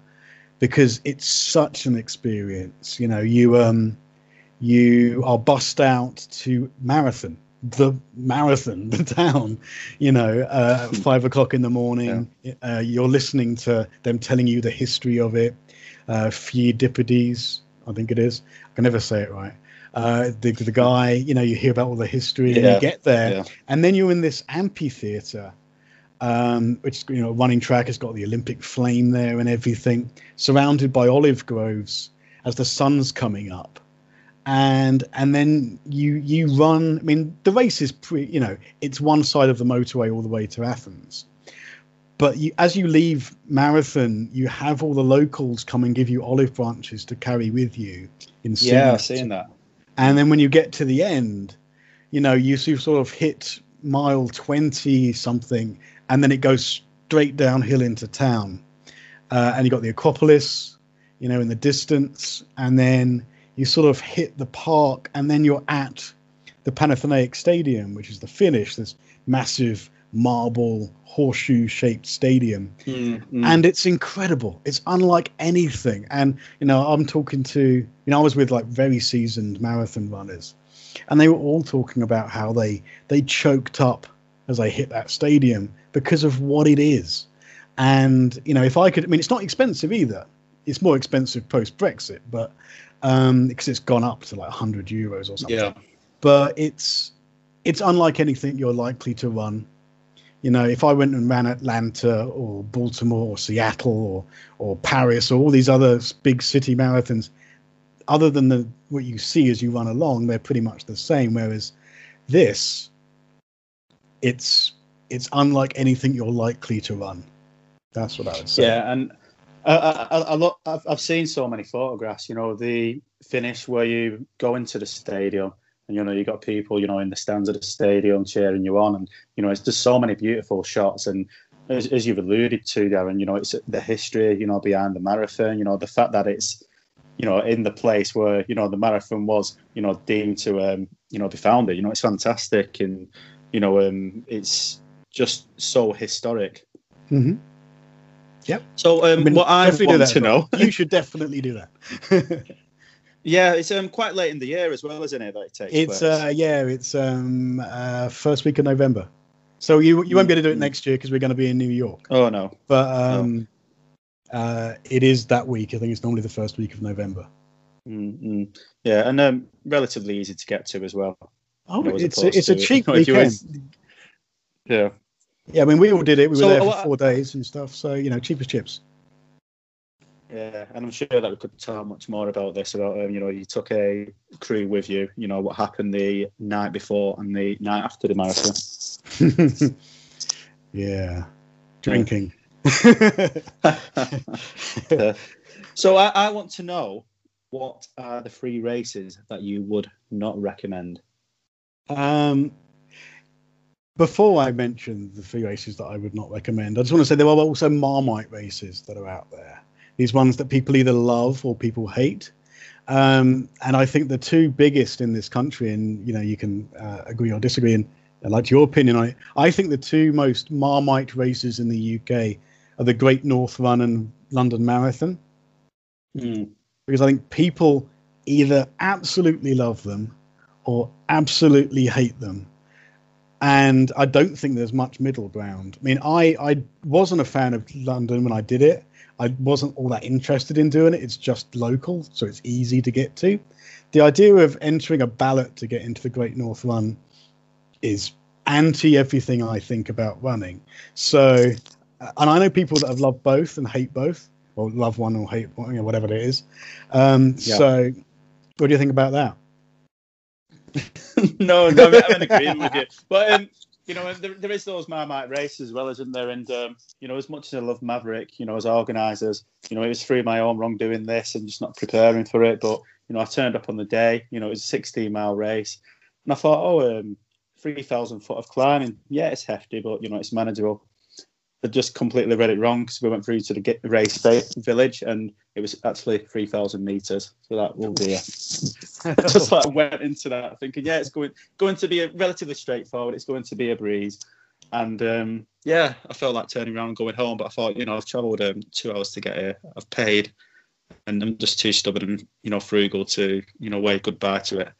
because it's such an experience. You know, you are bussed out to marathon, the town, you know, 5 o'clock in the morning. Yeah. You're listening to them telling you the history of it. Pheidippides, I think it is. I can never say it right. The guy, you know, you hear about all the history, and you get there, and then you're in this amphitheater, which, you know, running track has got the Olympic flame there and everything, surrounded by olive groves as the sun's coming up, and then you run. I mean, the race is pretty, you know, it's one side of the motorway all the way to Athens, but as you leave Marathon, you have all the locals come and give you olive branches to carry with you. Yeah, I've seen that. And then when you get to the end, you know, you sort of hit mile 20 something, and then it goes straight downhill into town. And you got the Acropolis, you know, in the distance. And then you sort of hit the park, and then you're at the Panathinaikos Stadium, which is the finish, this massive marble horseshoe shaped stadium. And it's incredible. It's unlike anything. And, you know, I'm talking to, you know, I was with like very seasoned marathon runners, and they were all talking about how they choked up as they hit that stadium because of what it is. And, you know, if I could, I mean, it's not expensive either. It's more expensive post Brexit, but because it's gone up to like €100 or something. Yeah. But it's unlike anything you're likely to run. You know, if I went and ran Atlanta or Baltimore or Seattle or Paris or all these other big city marathons, other than what you see as you run along, they're pretty much the same. Whereas this, it's unlike anything you're likely to run. That's what I would say. Yeah, and I've seen so many photographs. You know, the finish where you go into the stadium. And, you know, you got people, you know, in the stands of the stadium cheering you on. And, you know, it's just so many beautiful shots. And as you've alluded to, Darren, you know, it's the history, you know, behind the marathon, you know, the fact that it's, you know, in the place where, you know, the marathon was, you know, deemed to, you know, be founded. You know, it's fantastic. And, you know, it's just so historic. Mm-hmm. Yep. So what I want to know. You should definitely do that. Yeah, it's quite late in the year as well, isn't it? That it takes. It's it's first week of November, so you won't be able to do it next year because we're going to be in New York. Oh no! But it is that week. I think it's normally the first week of November. Mm-hmm. Yeah, and relatively easy to get to as well. Oh, it's a cheap weekend. Yeah. Yeah, I mean, we all did it. We were there for 4 days and stuff. So, you know, cheap as chips. Yeah, and I'm sure that we could tell much more about this, about, you know, you took a crew with you, you know, what happened the night before and the night after the marathon. Yeah, drinking. So I want to know, what are the three races that you would not recommend? Before I mentioned the few races that I would not recommend, I just want to say there are also Marmite races that are out there. These ones that people either love or people hate. And I think the two biggest in this country, and you know, you can agree or disagree, and I'd like your opinion. I think the two most Marmite races in the UK are the Great North Run and London Marathon. Mm. Because I think people either absolutely love them or absolutely hate them. And I don't think there's much middle ground. I mean, I wasn't a fan of London when I did it. I wasn't all that interested in doing it. It's just local, so it's easy to get to. The idea of entering a ballot to get into the Great North Run is anti-everything I think about running. So, and I know people that have loved both and hate both, or love one or hate one, you know, whatever it is. So what do you think about that? No, I'm in agreement with you. But, you know, there is those Marmite races as well, isn't there? And, you know, as much as I love Maverick, you know, as organisers, you know, it was through my own wrongdoing this and just not preparing for it. But, you know, I turned up on the day, you know, it was a 16-mile race. And I thought, 3,000 foot of climbing. Yeah, it's hefty, but, you know, it's manageable. I just completely read it wrong because we went through to the race village and it was actually 3,000 metres. So that will be just like I went into that thinking, yeah, it's going to be relatively straightforward. It's going to be a breeze. And, I felt like turning around and going home. But I thought, you know, I've travelled 2 hours to get here. I've paid and I'm just too stubborn and, you know, frugal to, you know, wave goodbye to it.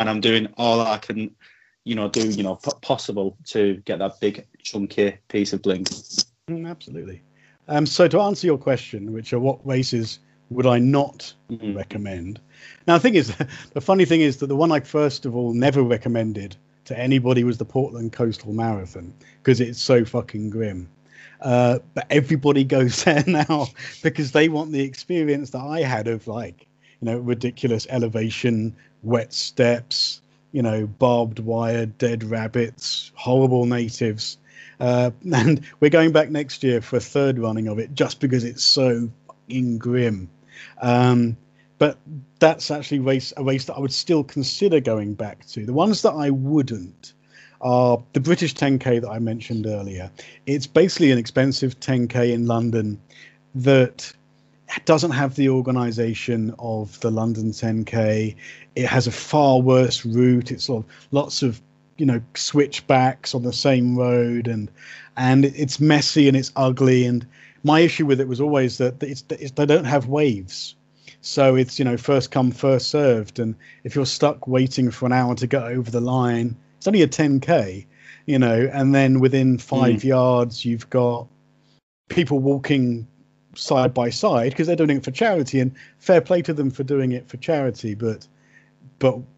And I'm doing all I can, you know, do, you know, possible to get that big, chunky piece of bling. Absolutely. So to answer your question, which are what races would I not recommend? Now, the funny thing is that the one I first of all never recommended to anybody was the Portland Coastal Marathon because it's so fucking grim. But everybody goes there now because they want the experience that I had of, like, you know, ridiculous elevation, wet steps, you know, barbed wire, dead rabbits, horrible natives. And we're going back next year for a third running of it just because it's so fucking grim. But that's actually a race that I would still consider going back to. The ones that I wouldn't are the British 10K that I mentioned earlier. It's basically an expensive 10K in London that doesn't have the organisation of the London 10K. It has a far worse route. It's sort of lots of, you know, switchbacks on the same road, and it's messy and it's ugly. And my issue with it was always that it's they don't have waves, so it's, you know, first come first served. And if you're stuck waiting for an hour to get over the line, it's only a 10K, you know, and then within 5 yards you've got people walking side by side because they're doing it for charity, and fair play to them for doing it for charity, but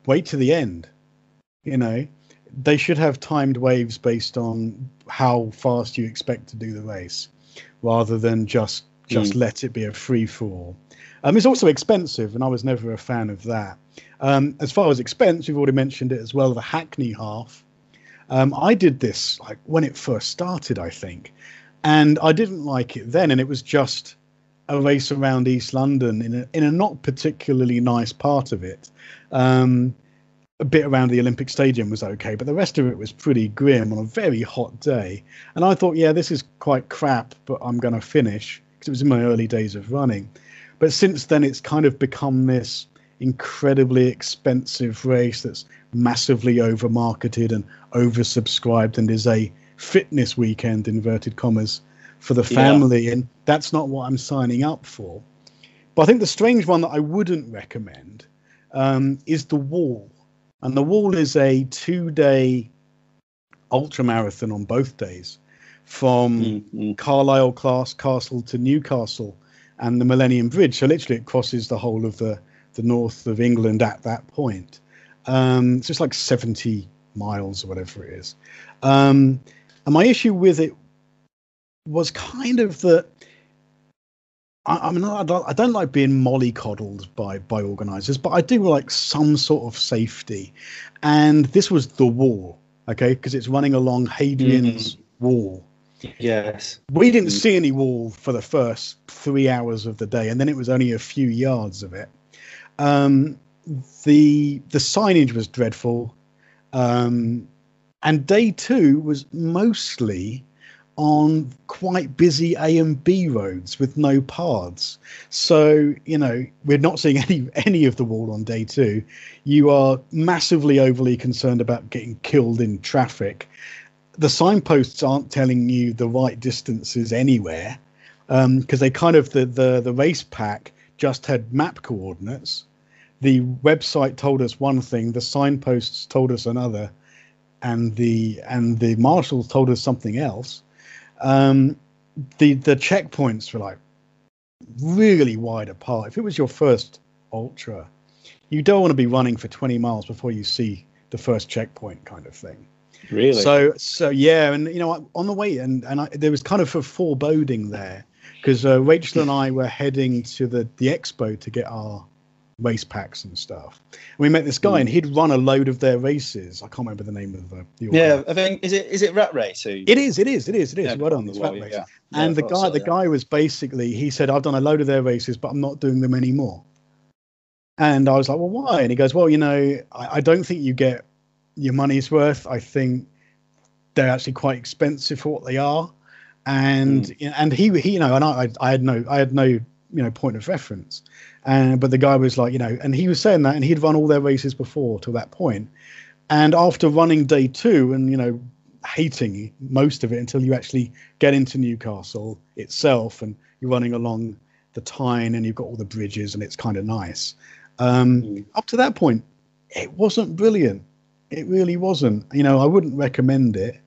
wait to the end, you know. They should have timed waves based on how fast you expect to do the race rather than just let it be a free for all. It's also expensive, and I was never a fan of that. As far as expense, you've already mentioned it as well, the Hackney Half. I did this like when it first started, I think, and I didn't like it then. And it was just a race around East London in a not particularly nice part of it. A bit around the Olympic Stadium was okay, but the rest of it was pretty grim on a very hot day. And I thought, yeah, this is quite crap, but I'm going to finish, because it was in my early days of running. But since then, it's kind of become this incredibly expensive race that's massively over-marketed and oversubscribed and is a fitness weekend, inverted commas, for the family. And that's not what I'm signing up for. But I think the strange one that I wouldn't recommend is the Wall. And the Wall is a 2-day ultramarathon on both days from Carlisle Castle to Newcastle and the Millennium Bridge. So literally it crosses the whole of the north of England at that point. So it's like 70 miles or whatever it is. And my issue with it was kind of that I don't like being mollycoddled by organisers, but I do like some sort of safety. And this was the Wall, okay, because it's running along Hadrian's Wall. Yes. We didn't see any wall for the first 3 hours of the day, and then it was only a few yards of it. The signage was dreadful. And day two was mostly on quite busy A and B roads with no paths. So, you know, we're not seeing any of the wall on day two. You are massively overly concerned about getting killed in traffic. The signposts aren't telling you the right distances anywhere, because they kind of, the race pack just had map coordinates. The website told us one thing, the signposts told us another, and the marshals told us something else. The checkpoints were like really wide apart. If it was your first ultra, you don't want to be running for 20 miles before you see the first checkpoint, kind of thing. Really? So yeah, and you know, on the way, and there was kind of a foreboding there, because Rachel and I were heading to the expo to get our race packs and stuff. And we met this guy, and he'd run a load of their races. I can't remember the name of the order. I think is it Rat Race? It is. Yeah, well done, it's Rat Race. Yeah. And the guy was basically, he said, I've done a load of their races, but I'm not doing them anymore. And I was like, well, why? And he goes, well, you know, I don't think you get your money's worth. I think they're actually quite expensive for what they are. And and he you know, and I had no you know, point of reference. But the guy was like, you know, and he was saying that, and he'd run all their races before till that point. And after running day two and, you know, hating most of it until you actually get into Newcastle itself and you're running along the Tyne and you've got all the bridges and it's kind of nice. Up to that point, it wasn't brilliant. It really wasn't. You know, I wouldn't recommend it.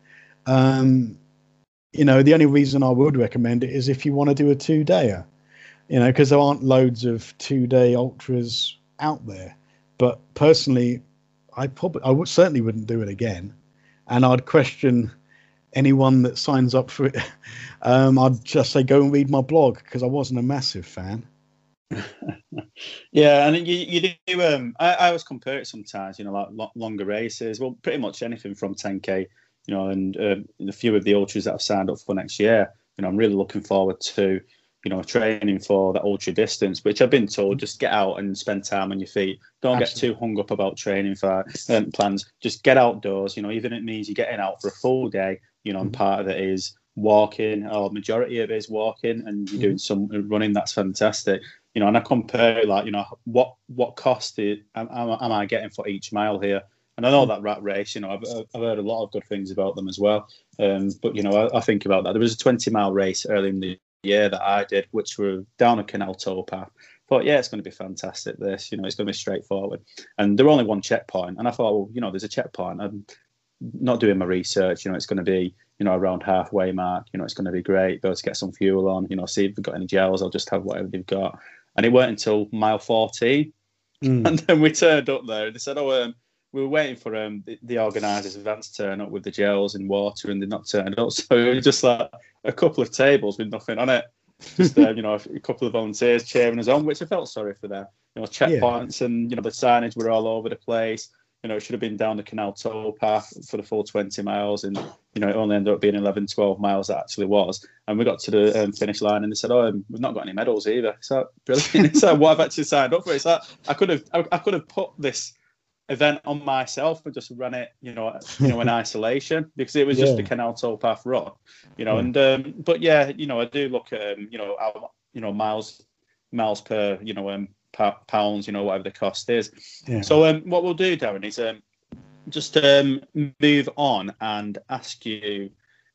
You know, the only reason I would recommend it is if you want to do a two-dayer. You know, because there aren't loads of two-day ultras out there. But personally, I certainly wouldn't do it again, and I'd question anyone that signs up for it. I'd just say go and read my blog, because I wasn't a massive fan. Yeah, and you do. I always compare it sometimes. You know, like longer races. Well, pretty much anything from 10K. You know, and a few of the ultras that I've signed up for next year. You know, I'm really looking forward to, you know, training for that ultra distance, which I've been told, just get out and spend time on your feet. Don't Absolutely. Get too hung up about training for plans. Just get outdoors, you know, even if it means you're getting out for a full day, you know, and part of it is walking, or majority of it is walking, and you're doing some running. That's fantastic. You know, and I compare, like, you know, what cost am I getting for each mile here? And I know that Rat Race, you know, I've heard a lot of good things about them as well. But, you know, I think about that. There was a 20-mile race early in the year that I did, which were down a canal towpath. Thought, yeah, it's going to be fantastic, this, you know, it's going to be straightforward, and there were only one checkpoint, and I thought, well, you know, there's a checkpoint, I'm not doing my research, you know, it's going to be, you know, around halfway mark, you know, it's going to be great, be able to get some fuel on, you know, see if they've got any gels, I'll just have whatever they've got. And it weren't until mile 14 and then we turned up there and they said, oh, we were waiting for the organisers' events to turn up with the gels and water, and they're not turned up. So it was just like a couple of tables with nothing on it. Just, you know, a couple of volunteers cheering us on, which I felt sorry for them. You know, checkpoints and, you know, the signage were all over the place. You know, it should have been down the canal towpath for the full 20 miles. And, you know, it only ended up being 11, 12 miles that actually was. And we got to the finish line and they said, oh, we've not got any medals either. It's like, brilliant. It's like, what I've actually signed up for. It's like, I could have put this event on myself and just ran it, you know, in isolation, because it was just a canal towpath run, you know. And but yeah, you know, I do look at you know, how, you know, miles per, you know, pounds, you know, whatever the cost is. So what we'll do, Darren, is just move on and ask you,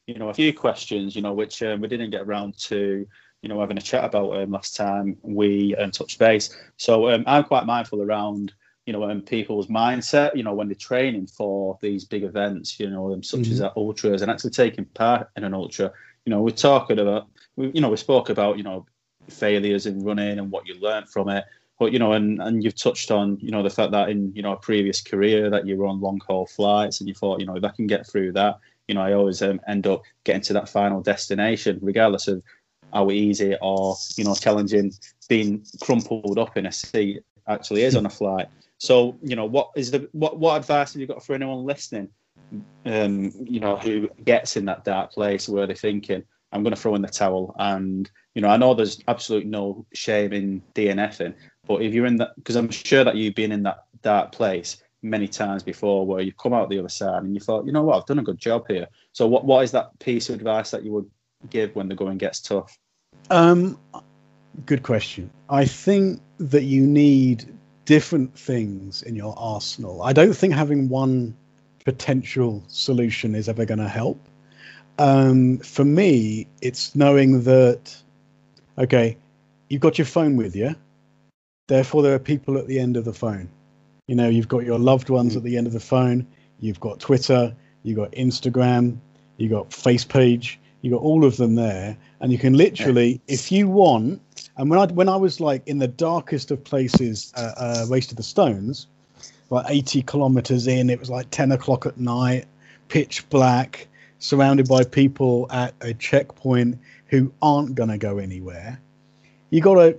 you know, a few questions, you know, which we didn't get around to, you know, having a chat about last time we touched base. So I'm quite mindful around, you know, people's mindset, you know, when they're training for these big events, you know, such as ultras, and actually taking part in an ultra. You know, we're talking about, you know, we spoke about, you know, failures in running and what you learn from it. But, you know, and you've touched on, you know, the fact that in, you know, a previous career that you were on long haul flights and you thought, you know, if I can get through that, you know, I always end up getting to that final destination, regardless of how easy or, you know, challenging being crumpled up in a seat actually is on a flight. So, you know, what advice have you got for anyone listening, you know, who gets in that dark place where they're thinking, I'm going to throw in the towel? And, you know, I know there's absolutely no shame in DNFing, but if you're in that, because I'm sure that you've been in that dark place, many times before where you've come out the other side and you thought, you know what, I've done a good job here. So what is that piece of advice that you would give when the going gets tough? Good question. I think that you need different things in your arsenal. I don't think having one potential solution is ever going to help. For me, it's knowing that, okay, you've got your phone with you, therefore there are people at the end of the phone. You know, you've got your loved ones at the end of the phone, you've got Twitter, you've got Instagram, you've got Facepage, you've got all of them there. And you can literally, if you want, and when I was like in the darkest of places, Race to the Stones, like 80 kilometers in, it was like 10 o'clock at night, pitch black, surrounded by people at a checkpoint who aren't going to go anywhere. You got to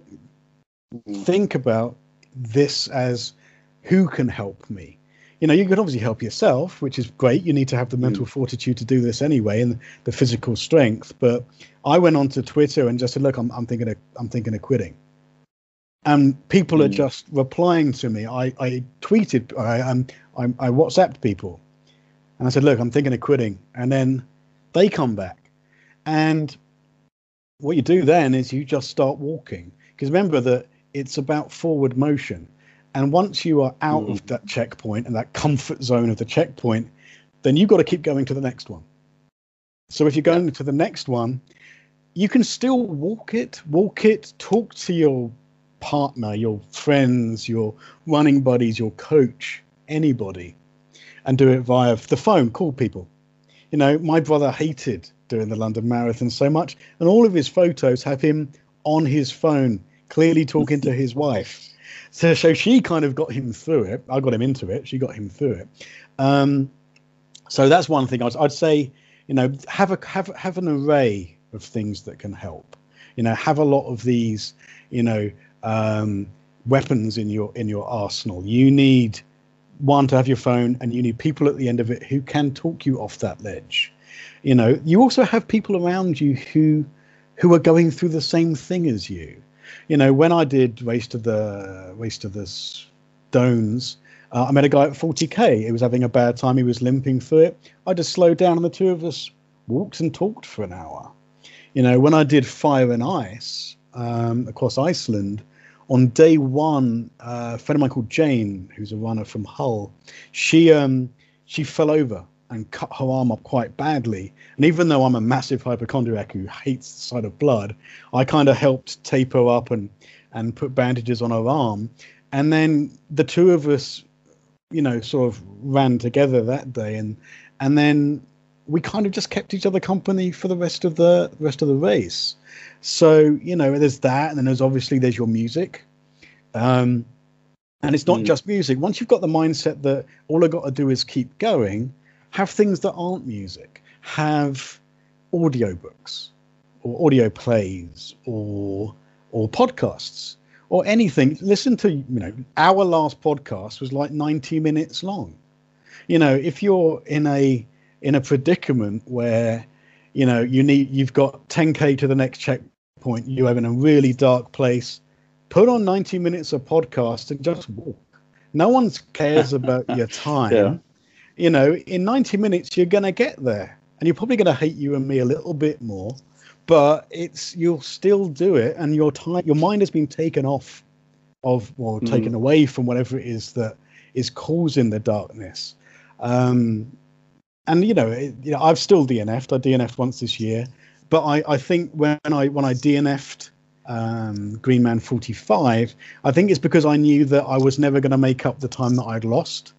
think about this as, who can help me? You know, you could obviously help yourself, which is great. You need to have the mental fortitude to do this anyway, and the physical strength. But I went onto Twitter and just said, look, I'm thinking of quitting. And people are just replying to me. I tweeted, I WhatsApped people. And I said, look, I'm thinking of quitting. And then they come back. And what you do then is you just start walking. Because remember that it's about forward motion. And once you are out of that checkpoint and that comfort zone of the checkpoint, then you've got to keep going to the next one. So if you're going to the next one, you can still walk it, talk to your partner, your friends, your running buddies, your coach, anybody. And do it via the phone, call people. You know, my brother hated doing the London Marathon so much, and all of his photos have him on his phone, clearly talking to his wife. So she kind of got him through it. I got him into it. She got him through it. So that's one thing I'd say, you know, have an array of things that can help. You know, have a lot of these, you know, weapons in your arsenal. You need one, to have your phone, and you need people at the end of it who can talk you off that ledge. You know, you also have people around you who are going through the same thing as you. You know, when I did Race to the Stones, I met a guy at 40k. He was having a bad time. He was limping through it. I just slowed down, and the two of us walked and talked for an hour. You know, when I did Fire and Ice across Iceland, on day one, a friend of mine called Jane, who's a runner from Hull, she fell over and cut her arm up quite badly. And even though I'm a massive hypochondriac who hates the sight of blood, I kind of helped tape her up and put bandages on her arm. And then the two of us, you know, sort of ran together that day, and then we kind of just kept each other company for the rest of the race. So, you know, there's that, and then there's your music. And it's not just music. Once you've got the mindset that all I've got to do is keep going, have things that aren't music. Have audiobooks or audio plays or podcasts or anything. Listen to, you know, our last podcast was like 90 minutes long. You know, if you're in a predicament where, you know, you've got 10k to the next checkpoint, you're in a really dark place, put on 90 minutes of podcast and just walk. No one cares about your time. Yeah. You know, in 90 minutes, you're going to get there, and you're probably going to hate you and me a little bit more, but you'll still do it. And your time, your mind has been taken away from whatever it is that is causing the darkness. And, you know, I've still DNF'd. I DNF'd once this year. But I think when I DNF'd Green Man 45, I think it's because I knew that I was never going to make up the time that I'd lost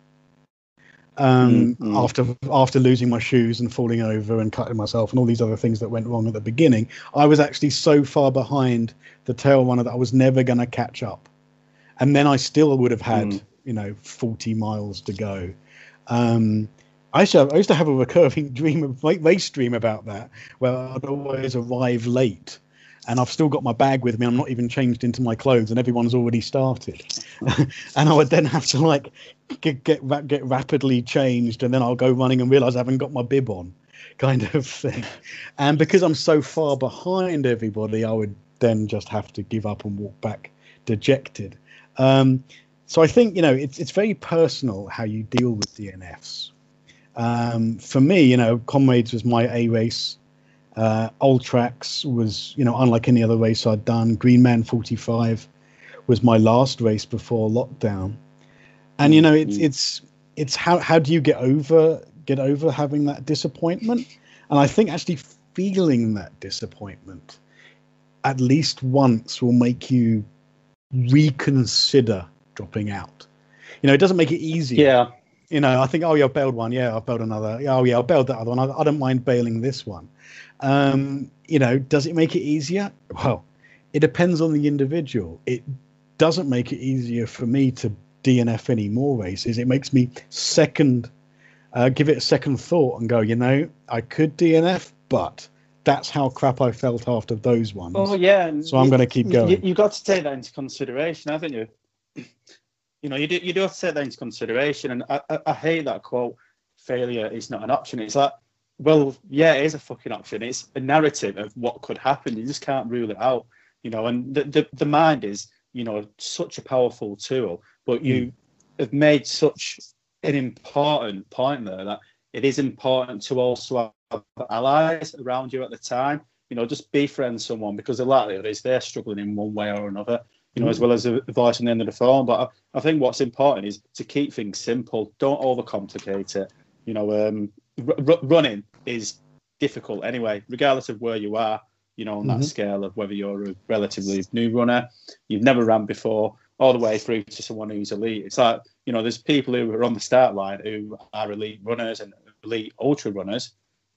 after losing my shoes and falling over and cutting myself and all these other things that went wrong at the beginning. I was actually so far behind the tail runner that I was never going to catch up. And then I still would have had, you know, 40 miles to go. I used to have a recurring race dream about that, where I'd always arrive late, and I've still got my bag with me. I'm not even changed into my clothes, and everyone's already started. And I would then have to like get rapidly changed, and then I'll go running and realise I haven't got my bib on, kind of thing. And because I'm so far behind everybody, I would then just have to give up and walk back dejected. So I think, you know, it's very personal how you deal with DNFs. For me, you know, Comrades was my A race. Old Tracks was, you know, unlike any other race I'd done. Green Man 45 was my last race before lockdown. And, you know, it's how do you get over having that disappointment? And I think actually feeling that disappointment at least once will make you reconsider dropping out. You know, it doesn't make it easier. Yeah. You know, I think, oh, yeah, I bailed one. Yeah, I bailed another. Oh, yeah, I bailed that other one. I don't mind bailing this one. You know, does it make it easier? Well, it depends on the individual. It doesn't make it easier for me to DNF any more races. It makes me give it a second thought and go, you know, I could DNF, but that's how crap I felt after those ones. Oh, yeah. So I'm going to keep going. You've got to take that into consideration, haven't you? You know, you do have to take that into consideration. And I hate that quote, failure is not an option. It's like, well, yeah, it is a fucking option. It's a narrative of what could happen. You just can't rule it out, you know. And the mind is, you know, such a powerful tool. But you have made such an important point there that it is important to also have allies around you at the time. You know, just befriend someone, because the likelihood is they're struggling in one way or another, you know, as well as a voice on the end of the phone. But I think what's important is to keep things simple. Don't overcomplicate it. You know, running is difficult anyway, regardless of where you are, you know, on that scale of whether you're a relatively new runner, you've never ran before, all the way through to someone who's elite. It's like, you know, there's people who are on the start line who are elite runners and elite ultra runners.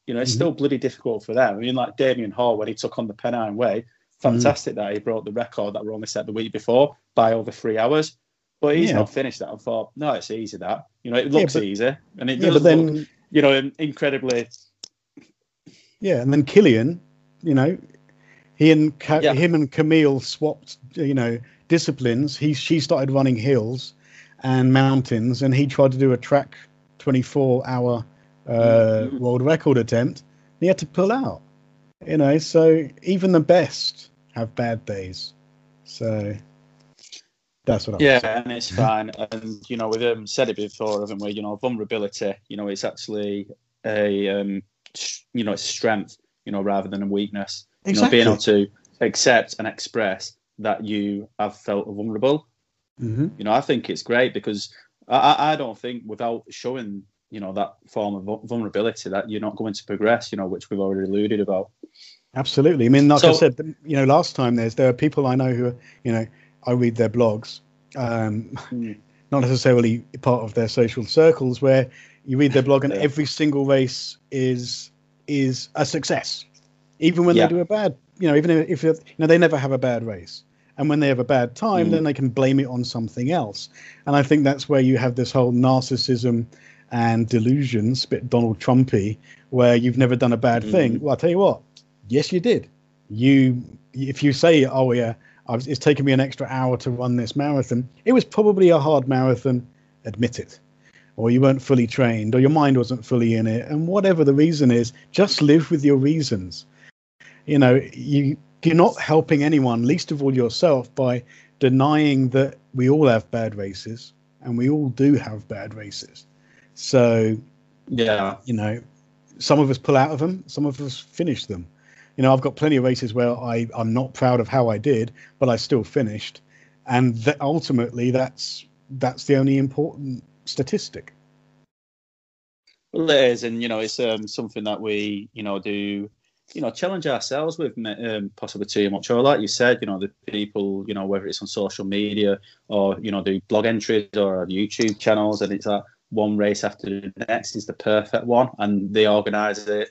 You know, it's still bloody difficult for them. I mean, like Damien Hall, when he took on the Pennine Way, fantastic that he broke the record that Roma set the week before by over 3 hours. But he's not finished that and thought, no, it's easy that. You know, it looks easy. And it does look, you know, incredibly. Yeah, and then Killian, you know, him and Camille swapped, you know, disciplines. She started running hills and mountains, and he tried to do a track 24-hour world record attempt. And he had to pull out, you know. So even the best have bad days. So that's what I'm saying. And it's fine. And you know, we've said it before, haven't we? You know, vulnerability. You know, it's actually a you know, strength. You know, rather than a weakness. Exactly. You know, being able to accept and express that you have felt vulnerable. You know, I think it's great, because I don't think without showing, you know, that form of vulnerability that you're not going to progress, you know, which we've already alluded about. Absolutely. I mean, like I said, you know, last time there are people I know who are, you know, I read their blogs, not necessarily part of their social circles, where you read their blog and every single race is a success. Even when they do a bad, you know, even if, you know, they never have a bad race. And when they have a bad time, then they can blame it on something else. And I think that's where you have this whole narcissism and delusions, a bit Donald Trumpy, where you've never done a bad thing. Well, I'll tell you what, yes, you did. If you say, oh, yeah, it's taken me an extra hour to run this marathon, it was probably a hard marathon, admit it. Or you weren't fully trained, or your mind wasn't fully in it. And whatever the reason is, just live with your reasons. You know, you're not helping anyone, least of all yourself, by denying that we all have bad races, and we all do have bad races. So, yeah, you know, some of us pull out of them, some of us finish them. You know, I've got plenty of races where I'm not proud of how I did, but I still finished. And ultimately, that's the only important statistic. Well, it is, and, you know, it's something that we, you know, do, you know, challenge ourselves with possibly too much. Or like you said, you know, the people, you know, whether it's on social media or, you know, do blog entries or YouTube channels, and it's like one race after the next is the perfect one, and the organisers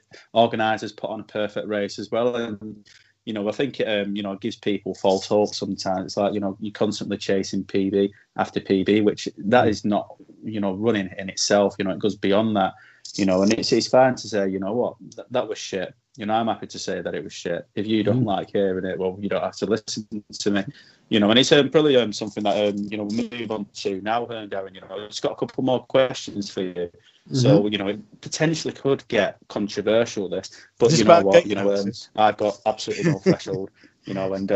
put on a perfect race as well. And, you know, I think, you know, it gives people false hope sometimes. It's like, you know, you're constantly chasing PB after PB, which that is not, you know, running in itself. You know, it goes beyond that, you know, and it's fine to say, you know what, that was shit. You know, I'm happy to say that it was shit. If you don't like hearing it, well, you don't have to listen to me. You know, and it's probably something that, you know, we'll move on to now, Darren. You know, I've just got a couple more questions for you. So, you know, it potentially could get controversial, this. But you know what, you know, I've got absolutely no threshold, you know, and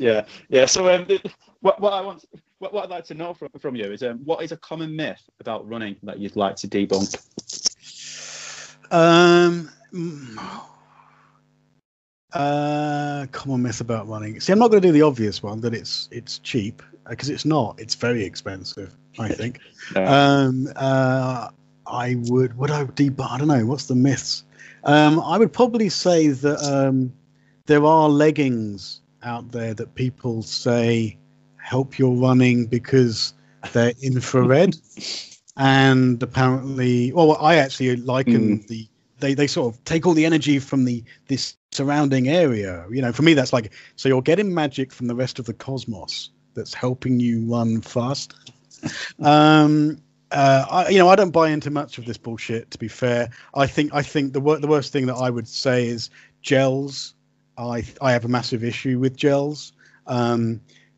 yeah. So what I want... What I'd like to know from you is what is a common myth about running that you'd like to debunk? Common myth about running. See, I'm not going to do the obvious one that it's cheap, because it's not. It's very expensive, I think. I don't know. What's the myths? I would probably say that there are leggings out there that people say help your running because they're infrared, and apparently, well, I actually liken they sort of take all the energy from this surrounding area. You know, for me, that's like, so you're getting magic from the rest of the cosmos that's helping you run fast. I don't buy into much of this bullshit, to be fair. I think the worst thing that I would say is gels. I have a massive issue with gels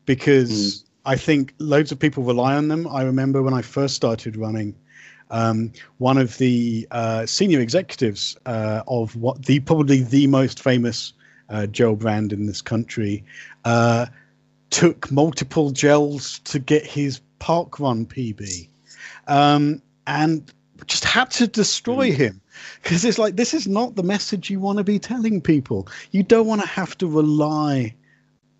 because I think loads of people rely on them. I remember when I first started running, one of the senior executives of probably the most famous gel brand in this country took multiple gels to get his park run PB. And just had to destroy him, because it's like, this is not the message you want to be telling people. You don't want to have to rely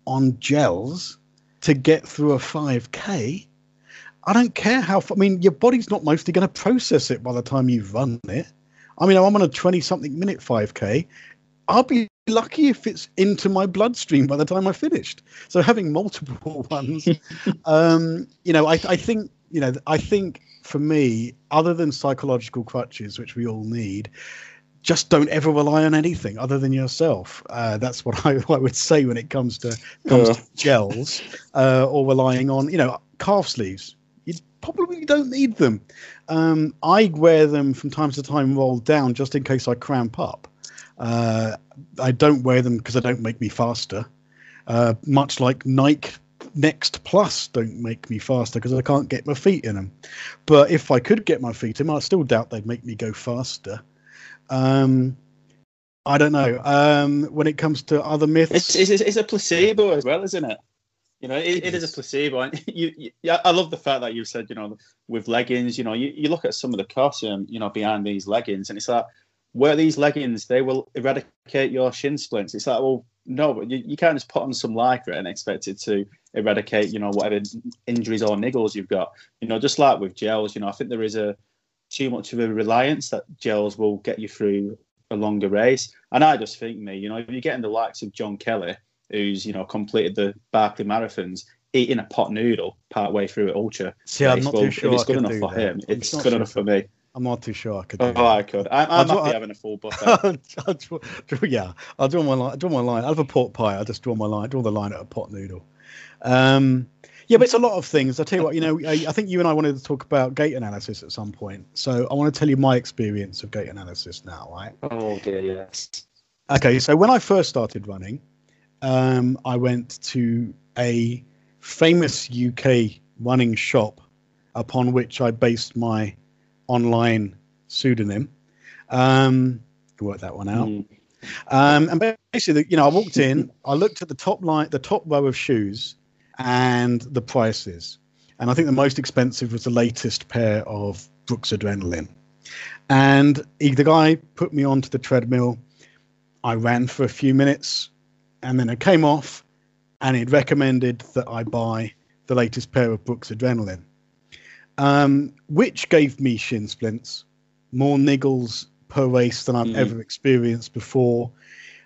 on gels to get through a 5K. I don't care how far, I mean, your body's not mostly going to process it by the time you've run it. I mean, I'm on a 20 something minute 5K. I'll be lucky if it's into my bloodstream by the time I finished. So having multiple ones, I think for me, other than psychological crutches, which we all need, just don't ever rely on anything other than yourself. That's what I would say when it comes to gels or relying on, calf sleeves. You probably don't need them. I wear them from time to time rolled down just in case I cramp up. I don't wear them because they don't make me faster, much like Nike Next Plus don't make me faster because I can't get my feet in them. But if I could get my feet in them, I still doubt they'd make me go faster. I don't know. When it comes to other myths, it's a placebo as well, isn't it? It is a placebo. And I love the fact that you said, with leggings, you look at some of the costs, behind these leggings, and it's like, wear these leggings, they will eradicate your shin splints. It's like, well, no, but you can't just put on some Lycra and expect it to eradicate, whatever injuries or niggles you've got. Just like with gels, I think there is too much of a reliance that gels will get you through a longer race. And I just think, if you're getting the likes of John Kelly, who's, completed the Barclay Marathons, eating a pot noodle partway through at Ultra. See, I'm not too sure if it's good enough for him, it's good enough for me. I'm not too sure I could do that. Oh, I could. I'm happy having a full buffet. I'll draw my line. I'll have a pork pie. I'll just draw my line. Draw the line at a pot noodle. But it's a lot of things. I'll tell you what, I think you and I wanted to talk about gait analysis at some point. So I want to tell you my experience of gait analysis now, right? Oh, dear, yes. Okay, so when I first started running, I went to a famous UK running shop upon which I based my online pseudonym. Work that one out. And basically, I walked in, I looked at the top row of shoes and the prices. And I think the most expensive was the latest pair of Brooks Adrenaline. And the guy put me onto the treadmill. I ran for a few minutes and then I came off, and he'd recommended that I buy the latest pair of Brooks Adrenaline. Which gave me shin splints, more niggles per race than I've ever experienced before.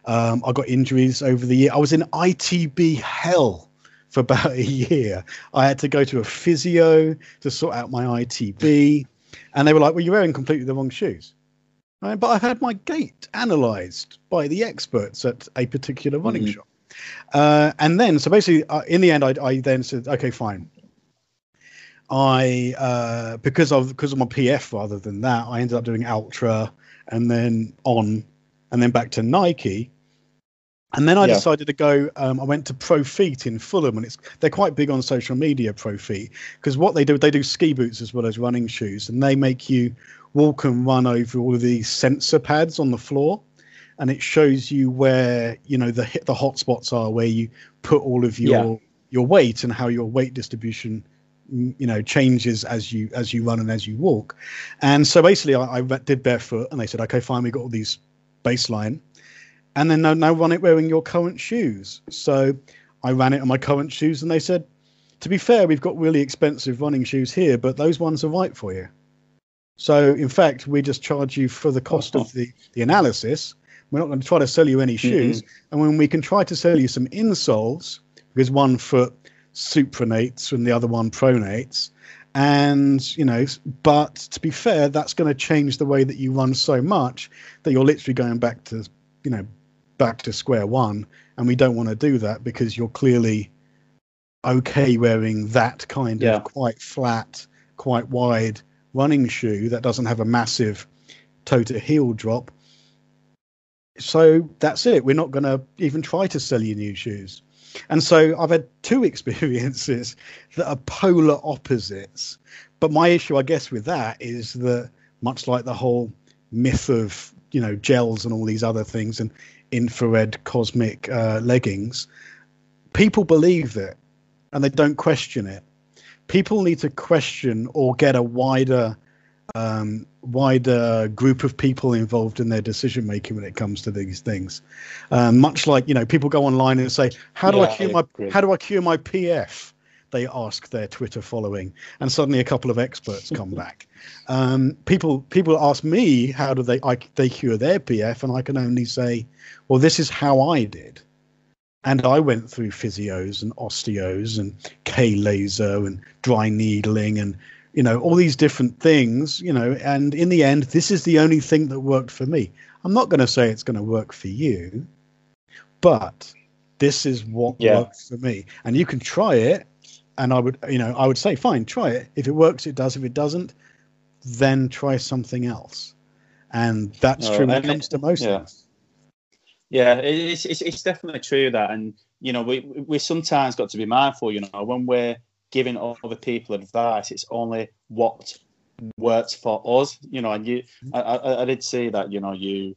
I got injuries over the year. I was in ITB hell for about a year. I had to go to a physio to sort out my ITB, and they were like, well, you're wearing completely the wrong shoes. Right? But I had my gait analysed by the experts at a particular running shop. And then, so basically, in the end, I then said, okay, fine. Because of my PF rather than that, I ended up doing Ultra and then On and then back to Nike. And then I decided to go, I went to Profeet in Fulham, and they're quite big on social media, Profeet, because what they do ski boots as well as running shoes, and they make you walk and run over all of these sensor pads on the floor. And it shows you where, the hot spots are where you put all of your your weight and how your weight distribution, you know, changes as you run and as you walk. And so basically I did barefoot, and they said, okay, fine, we got all these baseline, and then now run it wearing your current shoes. So I ran it on my current shoes, and they said, to be fair, we've got really expensive running shoes here, but those ones are right for you. So in fact, we just charge you for the cost of the analysis. We're not going to try to sell you any shoes. And when we can try to sell you some insoles, because one foot supranates and the other one pronates. And, you know, but to be fair, that's going to change the way that you run so much that you're literally going back to, you know, back to square one. And we don't want to do that, because you're clearly okay wearing that kind of quite flat, quite wide running shoe that doesn't have a massive toe to heel drop. So that's it. We're not going to even try to sell you new shoes. And so I've had two experiences that are polar opposites. But my issue, I guess, with that is that, much like the whole myth of, you know, gels and all these other things and infrared cosmic leggings, people believe it and they don't question it. People need to question or get a wider wider group of people involved in their decision making when it comes to these things. Much like, you know, people go online and say, how do I cure my PF? They ask their Twitter following, and suddenly a couple of experts come back. People ask me, how do they cure their PF? And I can only say, well, this is how I did. And I went through physios and osteos and K laser and dry needling and, you know, all these different things, you know, and in the end, this is the only thing that worked for me. I'm not going to say it's going to work for you, but this is what works for me. And you can try it. And I would, you know, I would say, fine, try it. If it works, it does. If it doesn't, then try something else. And that's true when it comes to most things. Yeah, it's definitely true that. And, you know, we sometimes got to be mindful, you know, when we're giving other people advice, it's only what works for us, you know. And I did see that, you know, you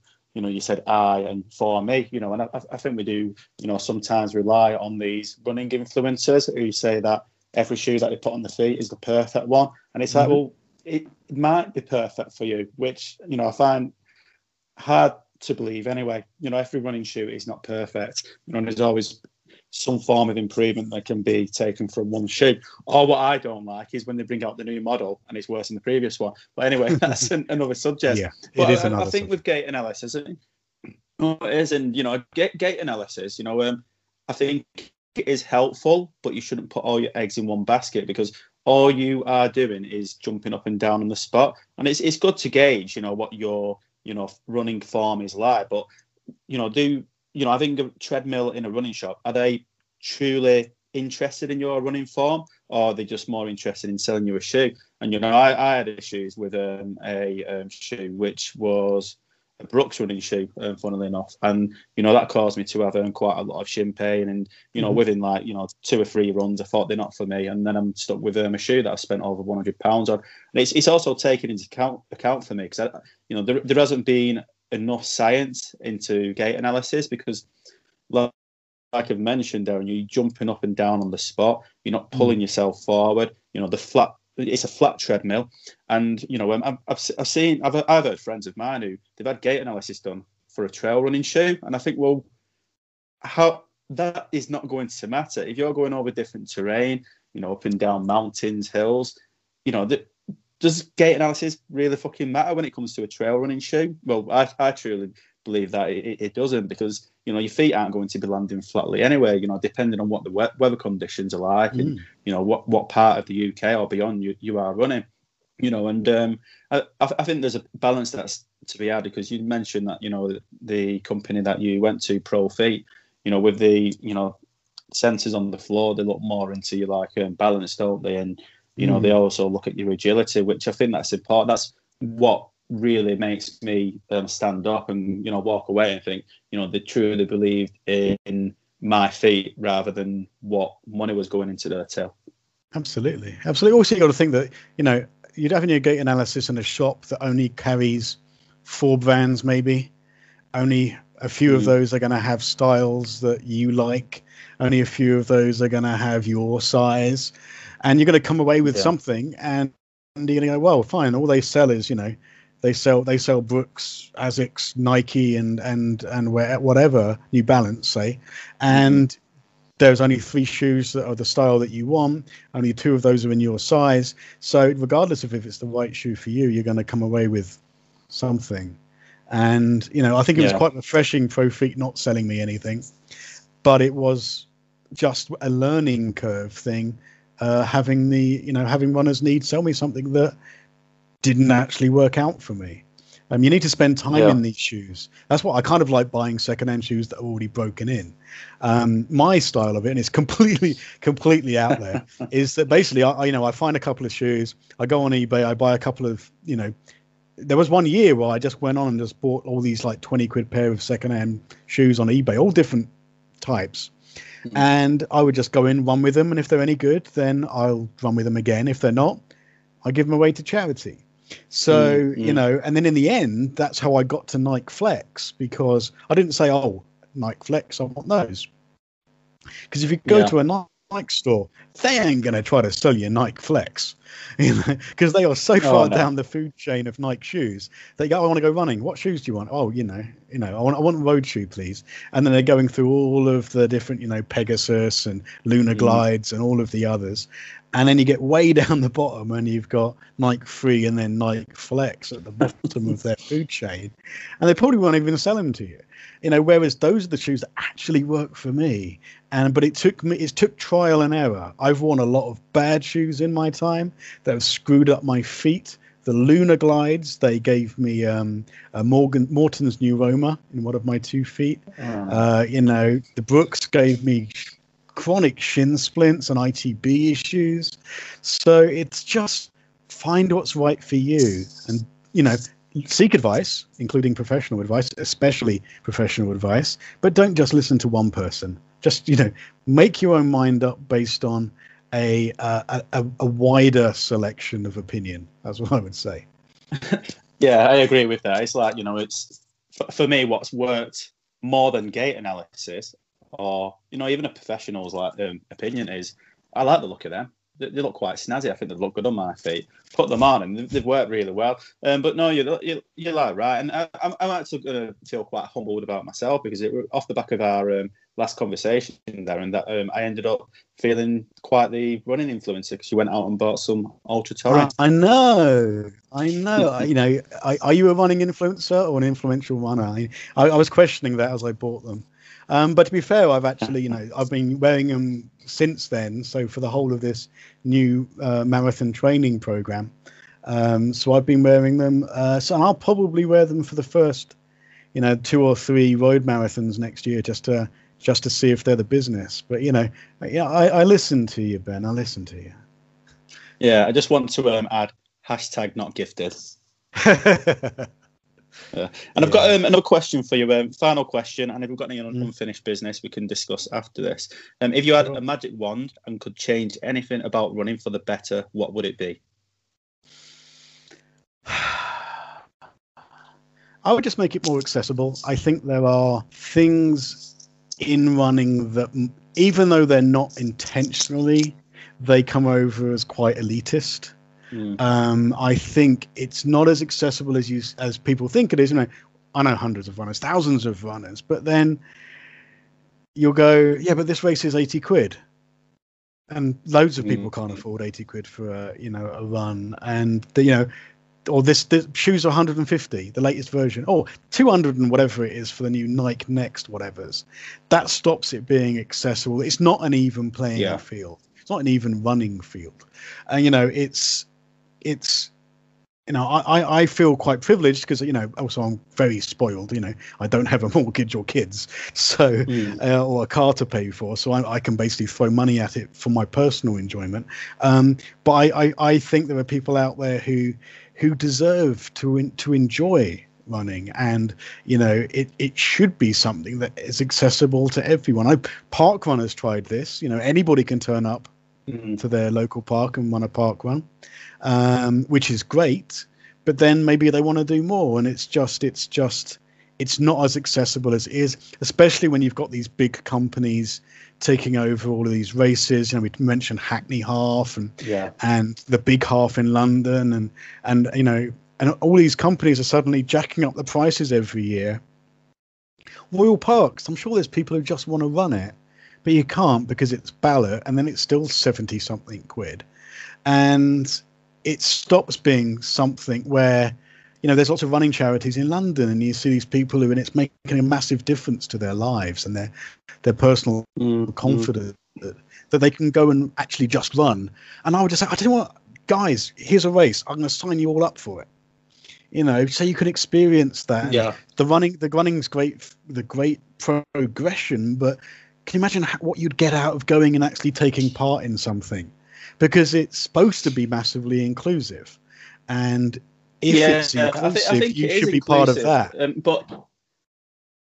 said I and for me, you know, and I think we do, you know, sometimes rely on these running influencers who say that every shoe that they put on the feet is the perfect one. And it's like, well, it might be perfect for you, which, you know, I find hard to believe anyway. You know, every running shoe is not perfect, you know, and there's always some form of improvement that can be taken from one shoe. Or what I don't like is when they bring out the new model and it's worse than the previous one. But anyway, that's another subject. Yeah, but it is another subject. I think with gait analysis, it is, and, you know, gait analysis, you know, I think it is helpful, but you shouldn't put all your eggs in one basket, because all you are doing is jumping up and down on the spot. And it's good to gauge, you know, what your, you know, running form is like, but, you know, you know, I think a treadmill in a running shop, are they truly interested in your running form, or are they just more interested in selling you a shoe? And, you know, I had issues with a shoe, which was a Brooks running shoe, funnily enough. And, you know, that caused me to have quite a lot of shin pain. And, you know, within, like, you know, 2 or 3 runs, I thought they're not for me. And then I'm stuck with a shoe that I've spent over £100 on. And it's also taken into account for me, because, you know, there hasn't been enough science into gait analysis, because like I've mentioned, Darren, you're jumping up and down on the spot, you're not pulling yourself forward, you know, it's a flat treadmill. And, you know, I've heard friends of mine who they've had gait analysis done for a trail running shoe, and I think, well, how that is not going to matter if you're going over different terrain, you know, up and down mountains, hills, you know. Does gait analysis really fucking matter when it comes to a trail running shoe? Well, I truly believe that it doesn't, because, you know, your feet aren't going to be landing flatly anyway, you know, depending on what the weather conditions are like and, you know, what part of the UK or beyond you are running, you know. And I think there's a balance that's to be had, because you mentioned that, you know, the company that you went to, Profeet, you know, with the, you know, sensors on the floor, they look more into you, like, balance, don't they? And, you know, they also look at your agility, which I think that's important. That's what really makes me stand up and, you know, walk away and think, you know, they truly believed in my feet rather than what money was going into their tail. Absolutely. Absolutely. Also, you've got to think that, you know, you'd have a gait analysis in a shop that only carries 4 brands, maybe, only A few of those are going to have styles that you like. Only a few of those are going to have your size. And you're going to come away with something, and you're going to go, well, fine. All they sell is, you know, they sell Brooks, ASICs, Nike, and whatever, New Balance, say. And there's only 3 shoes that are the style that you want. Only 2 of those are in your size. So regardless of if it's the right shoe for you, you're going to come away with something. And, you know, I think it was quite refreshing, Profeet not selling me anything, but it was just a learning curve thing. Having Runner's Knees sell me something that didn't actually work out for me. You need to spend time in these shoes. That's what I kind of like, buying secondhand shoes that are already broken in. My style of it, and it's completely out there, is that basically I find a couple of shoes, I go on eBay, I buy a couple of, you know, there was one year where I just went on and just bought all these like 20 quid pair of secondhand shoes on eBay, all different types. Mm-hmm. And I would just go in, run with them, and if they're any good, then I'll run with them again. If they're not, I give them away to charity. So, you know, and then in the end, that's how I got to Nike Flex, because I didn't say, oh, Nike Flex, I want those. Because if you go to a Nike store, they ain't going to try to sell you Nike Flex, you know, because they are so far down the food chain of Nike shoes. They go, I want to go running. What shoes do you want? Oh, you know, I want a road shoe, please. And then they're going through all of the different, you know, Pegasus and Lunar Glides and all of the others. And then you get way down the bottom and you've got Nike Free and then Nike Flex at the bottom of their food chain. And they probably won't even sell them to you. You know, whereas those are the shoes that actually work for me. But it took trial and error. I've worn a lot of bad shoes in my time that have screwed up my feet. The Lunar Glides, they gave me a Morton's neuroma in one of my 2 feet. You know, the Brooks gave me chronic shin splints and ITB issues. So it's just find what's right for you, and, you know, seek advice, including professional advice, especially professional advice, but don't just listen to one person. Just, you know, make your own mind up based on a wider selection of opinion. That's what I would say. Yeah, I agree with that. It's like, you know, it's for me what's worked more than gait analysis, or, you know, even a professional's like opinion is, I like the look of them. They look quite snazzy. I think they look good on my feet. Put them on, and they've worked really well. But no, you're like right. And I'm actually going to feel quite humbled about myself, because it was off the back of our last conversation there, and that I ended up feeling quite the running influencer, because you went out and bought some Ultra Torrent. I know. You know, are you a running influencer or an influential runner? I was questioning that as I bought them. But to be fair, I've actually, you know, I've been wearing them since then. So for the whole of this new marathon training program. So I've been wearing them. So I'll probably wear them for the first, you know, 2 or 3 road marathons next year, just to see if they're the business. But, you know, yeah, I listen to you, Ben. I listen to you. Yeah, I just want to add #NotGifted. And I've got another question for you, final question, and if we've got any unfinished business we can discuss after this. If you had a magic wand and could change anything about running for the better, what would it be? I would just make it more accessible. I think there are things in running that, even though they're not intentionally, they come over as quite elitist. I think it's not as accessible as people think it is. You know, I know hundreds of runners, thousands of runners, but then you'll go, yeah, but this race is 80 quid. And loads of people can't afford 80 quid for a run. And, you know, or this shoes are 150, the latest version, or 200 and whatever it is for the new Nike Next, whatever's. That stops it being accessible. It's not an even playing field. It's not an even running field. And, you know, I feel quite privileged, because, you know, also I'm very spoiled. You know, I don't have a mortgage or kids, so or a car to pay for, so I can basically throw money at it for my personal enjoyment. But I think there are people out there who deserve to enjoy running, and, you know, it should be something that is accessible to everyone. Parkrun has tried this. You know, anybody can turn up to their local park and run a park run, which is great, but then maybe they want to do more, and it's just it's not as accessible as it is, especially when you've got these big companies taking over all of these races. You know, we mentioned Hackney Half and the big half in London, and you know, and all these companies are suddenly jacking up the prices every year. Royal Parks, I'm sure there's people who just want to run it, but you can't because it's ballot, and then it's still 70 something quid, and it stops being something where, you know, there's lots of running charities in London, and you see these people who, and it's making a massive difference to their lives and their personal confidence that they can go and actually just run. And I would just say, I tell you what, guys, here's a race. I'm going to sign you all up for it. You know, so you can experience that. Yeah. The running's great, the great progression, but can you imagine what you'd get out of going and actually taking part in something? Because it's supposed to be massively inclusive, and if it's inclusive, I think you should be inclusive, part of that. But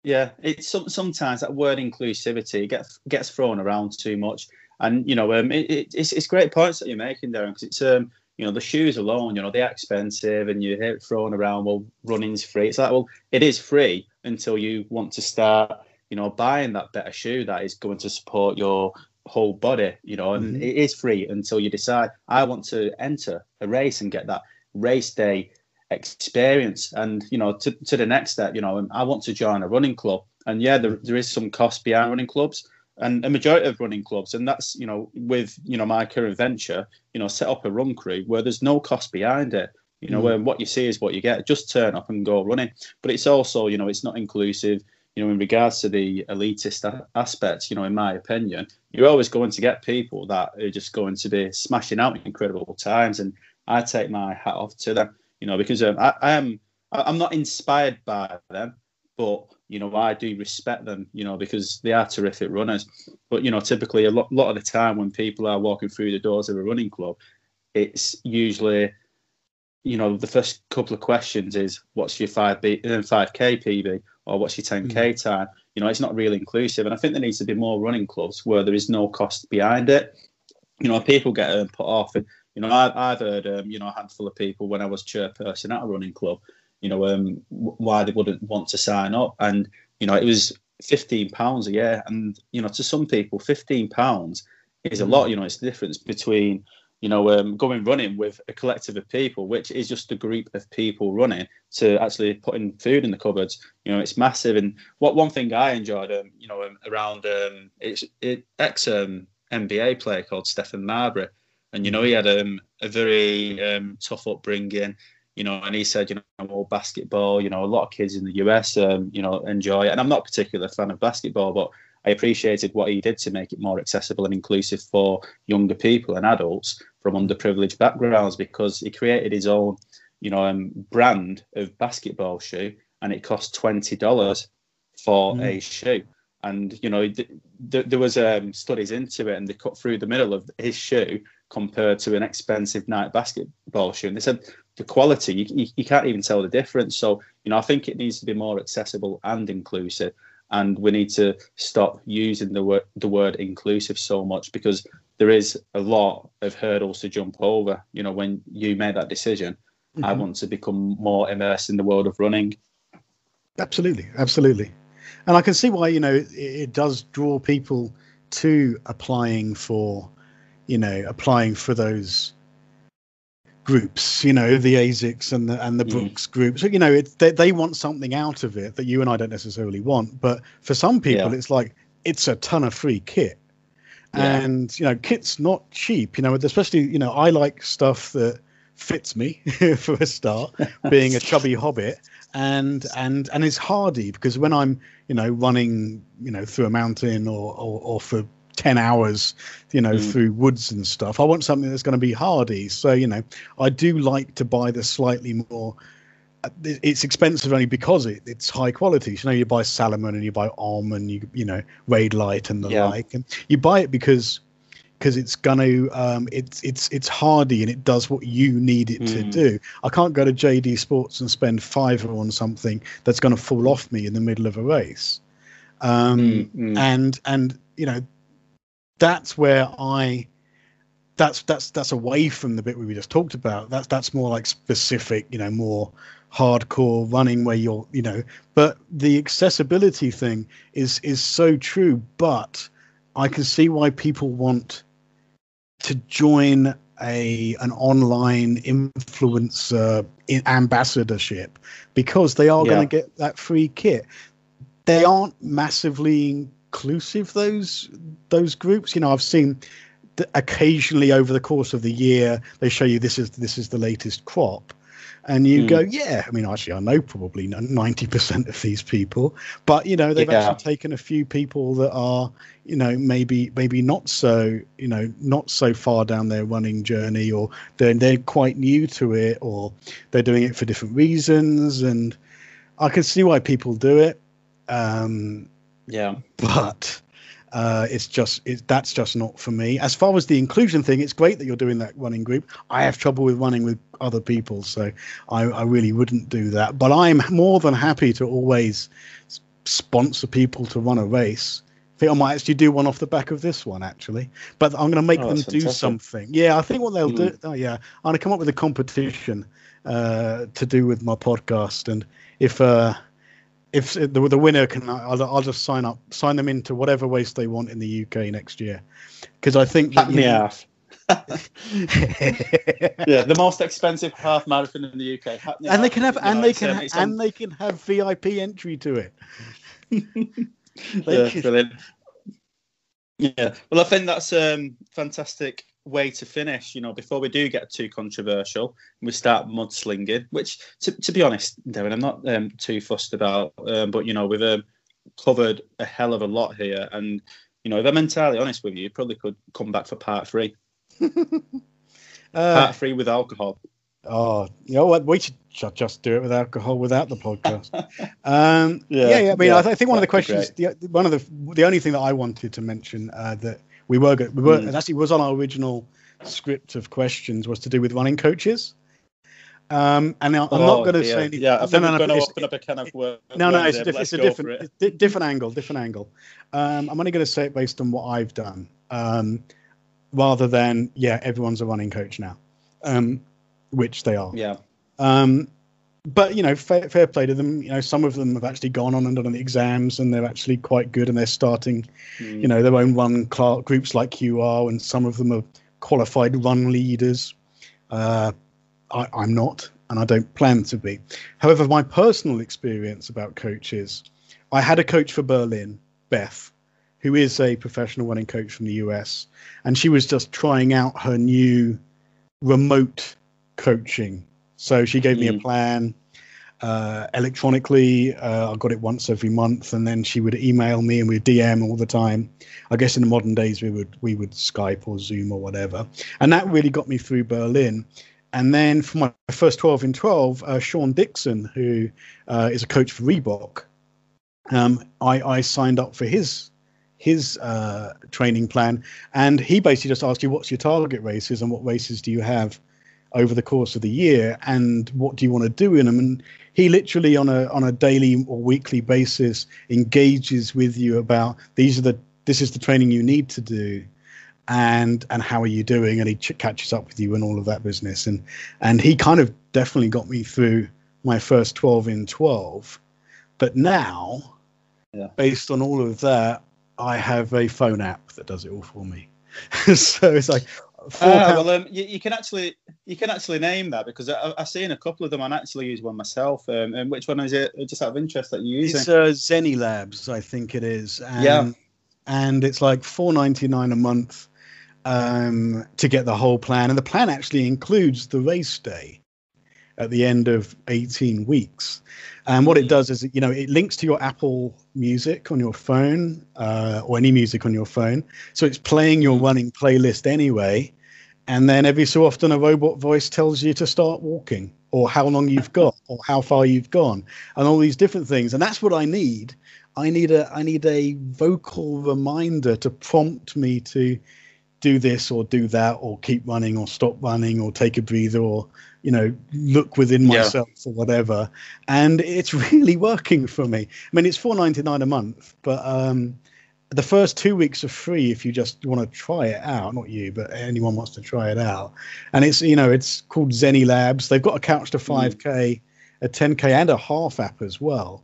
yeah, it's sometimes that word inclusivity gets thrown around too much, and you know, it's great points that you're making there, because it's you know, the shoes alone, you know, they're expensive, and you hear it thrown around. Well, running's free. It's like, well, it is free until you want to start, you know, buying that better shoe that is going to support your whole body, you know, and it is free until you decide, I want to enter a race and get that race day experience. And, you know, to the next step, you know, I want to join a running club. And yeah, there is some cost behind running clubs, and a majority of running clubs. And that's, you know, with, you know, my current venture, you know, set up a run crew where there's no cost behind it. You know, where what you see is what you get. Just turn up and go running. But it's also, you know, it's not inclusive. You know, in regards to the elitist aspects, you know, in my opinion, you're always going to get people that are just going to be smashing out incredible times, and I take my hat off to them, you know, because I'm not inspired by them, but you know, I do respect them, you know, because they are terrific runners. But you know, typically a lot of the time when people are walking through the doors of a running club, it's usually, you know, the first couple of questions is, what's your 5K PB, or what's your 10K time? You know, it's not really inclusive. And I think there needs to be more running clubs where there is no cost behind it. You know, people get put off. And, you know, I've heard, you know, a handful of people when I was chairperson at a running club, you know, why they wouldn't want to sign up. And, you know, it was £15 a year. And, you know, to some people, £15 is a lot. You know, it's the difference between, you know, going running with a collective of people, which is just a group of people running, to actually putting food in the cupboards. You know, it's massive. And what one thing I enjoyed, you know, around ex NBA player called Stephen Marbury, and you know, he had a very tough upbringing. You know, and he said, you know, well, basketball. You know, a lot of kids in the US, you know, enjoy it. And I'm not a particular fan of basketball, but I appreciated what he did to make it more accessible and inclusive for younger people and adults from underprivileged backgrounds, because he created his own, you know, brand of basketball shoe, and it cost $20 for a shoe. And, you know, there was studies into it, and they cut through the middle of his shoe compared to an expensive Nike basketball shoe. And they said the quality, you can't even tell the difference. So, you know, I think it needs to be more accessible and inclusive. And we need to stop using the word inclusive so much, because there is a lot of hurdles to jump over. You know, when you made that decision, I want to become more immersed in the world of running. Absolutely. Absolutely. And I can see why, you know, it does draw people to applying for those groups, you know, the ASICs and the Brooks groups. You know, they want something out of it that you and I don't necessarily want, but for some people it's like, it's a ton of free kit, and you know, kit's not cheap, you know, especially, you know, I like stuff that fits me for a start, being a chubby hobbit, and it's hardy, because when I'm, you know, running, you know, through a mountain or for 10 hours, you know, through woods and stuff, I want something that's going to be hardy. So, you know, I do like to buy the slightly more, it's expensive only because it's high quality. So, you know, you buy Salomon and you buy Om and you know, Raid Light and the like, and you buy it because it's going to, it's hardy, and it does what you need it to do. I can't go to JD Sports and spend £5 on something that's going to fall off me in the middle of a race. And you know, that's where that's away from the bit we just talked about. That's more like specific, you know, more hardcore running where you're, you know, but the accessibility thing is so true. But I can see why people want to join an online influencer ambassadorship, because they are going to get that free kit. They aren't massively inclusive, those groups. You know, I've seen occasionally over the course of the year they show you this is the latest crop, and you go, yeah, I mean, actually I know probably 90% of these people, but you know, they've actually taken a few people that are, you know, maybe not so, you know, not so far down their running journey, or they're quite new to it, or they're doing it for different reasons, and I can see why people do it. But that's just not for me. As far as the inclusion thing, it's great that you're doing that running group. I have trouble with running with other people, so I really wouldn't do that. But I'm more than happy to always sponsor people to run a race. I think I might actually do one off the back of this one, actually. But I'm going to make them do something. Yeah, I think what they'll do. Oh yeah, I'm going to come up with a competition to do with my podcast, and if the winner can, I'll just sign them into whatever race they want in the UK next year, because I think Hackney Half. Yeah, the most expensive half marathon in the UK. Hackney and they can have, they can have VIP entry to it. Brilliant. Yeah, well, I think that's fantastic way to finish, you know, before we do get too controversial and we start mudslinging, which to be honest, Darren, I'm not too fussed about, but you know, we've covered a hell of a lot here, and you know, if I'm entirely honest with you, you probably could come back for part 3. Part 3 with alcohol. You know what, we should just do it with alcohol without the podcast. I mean, I think one of the questions, the only thing that I wanted to mention that we were actually was on our original script of questions was to do with running coaches. And I'm not going to say anything. Yeah, I'm going to open up a can of worms. No, it's a different angle. I'm only going to say it based on what I've done, rather than everyone's a running coach now, which they are. Yeah. But you know, fair play to them. You know, some of them have actually gone on and done the exams, and they're actually quite good, and they're starting, you know, their own run groups like you are, and some of them are qualified run leaders. I'm not, and I don't plan to be. However, my personal experience about coaches, I had a coach for Berlin, Beth, who is a professional running coach from the US, and she was just trying out her new remote coaching. So she gave me a plan electronically. I got it once every month, and then she would email me, and we'd DM all the time. I guess in the modern days we would Skype or Zoom or whatever, and that really got me through Berlin. And then for my first 12 in 12, Sean Dixon, who is a coach for Reebok, I signed up for his training plan, and he basically just asked you, what's your target races and what races do you have over the course of the year, and what do you want to do in them? And he literally on a daily or weekly basis engages with you about this is the training you need to do, and how are you doing? And he catches up with you and all of that business. And he kind of definitely got me through my first 12 in 12. But now, based on all of that, I have a phone app that does it all for me. So it's like. You can actually name that, because I've seen a couple of them, and I actually use one myself. And which one is it? Just out of interest that you're using? It's Zenilabs, I think it is. And it's like $4.99 a month to get the whole plan, and the plan actually includes the race day at the end of 18 weeks. And what it does is, you know, it links to your Apple Music on your phone, or any music on your phone. So it's playing your running playlist anyway. And then every so often a robot voice tells you to start walking, or how long you've got, or how far you've gone, and all these different things. And that's what I need. I need a vocal reminder to prompt me to do this or do that, or keep running or stop running or take a breather, or, you know, look within myself or whatever. And it's really working for me. I mean, it's $4.99 a month, but the first 2 weeks are free if you just want to try it out. Not you, but anyone wants to try it out. And it's, you know, it's called Zenilabs. They've got a Couch to 5K a 10K and a half app as well.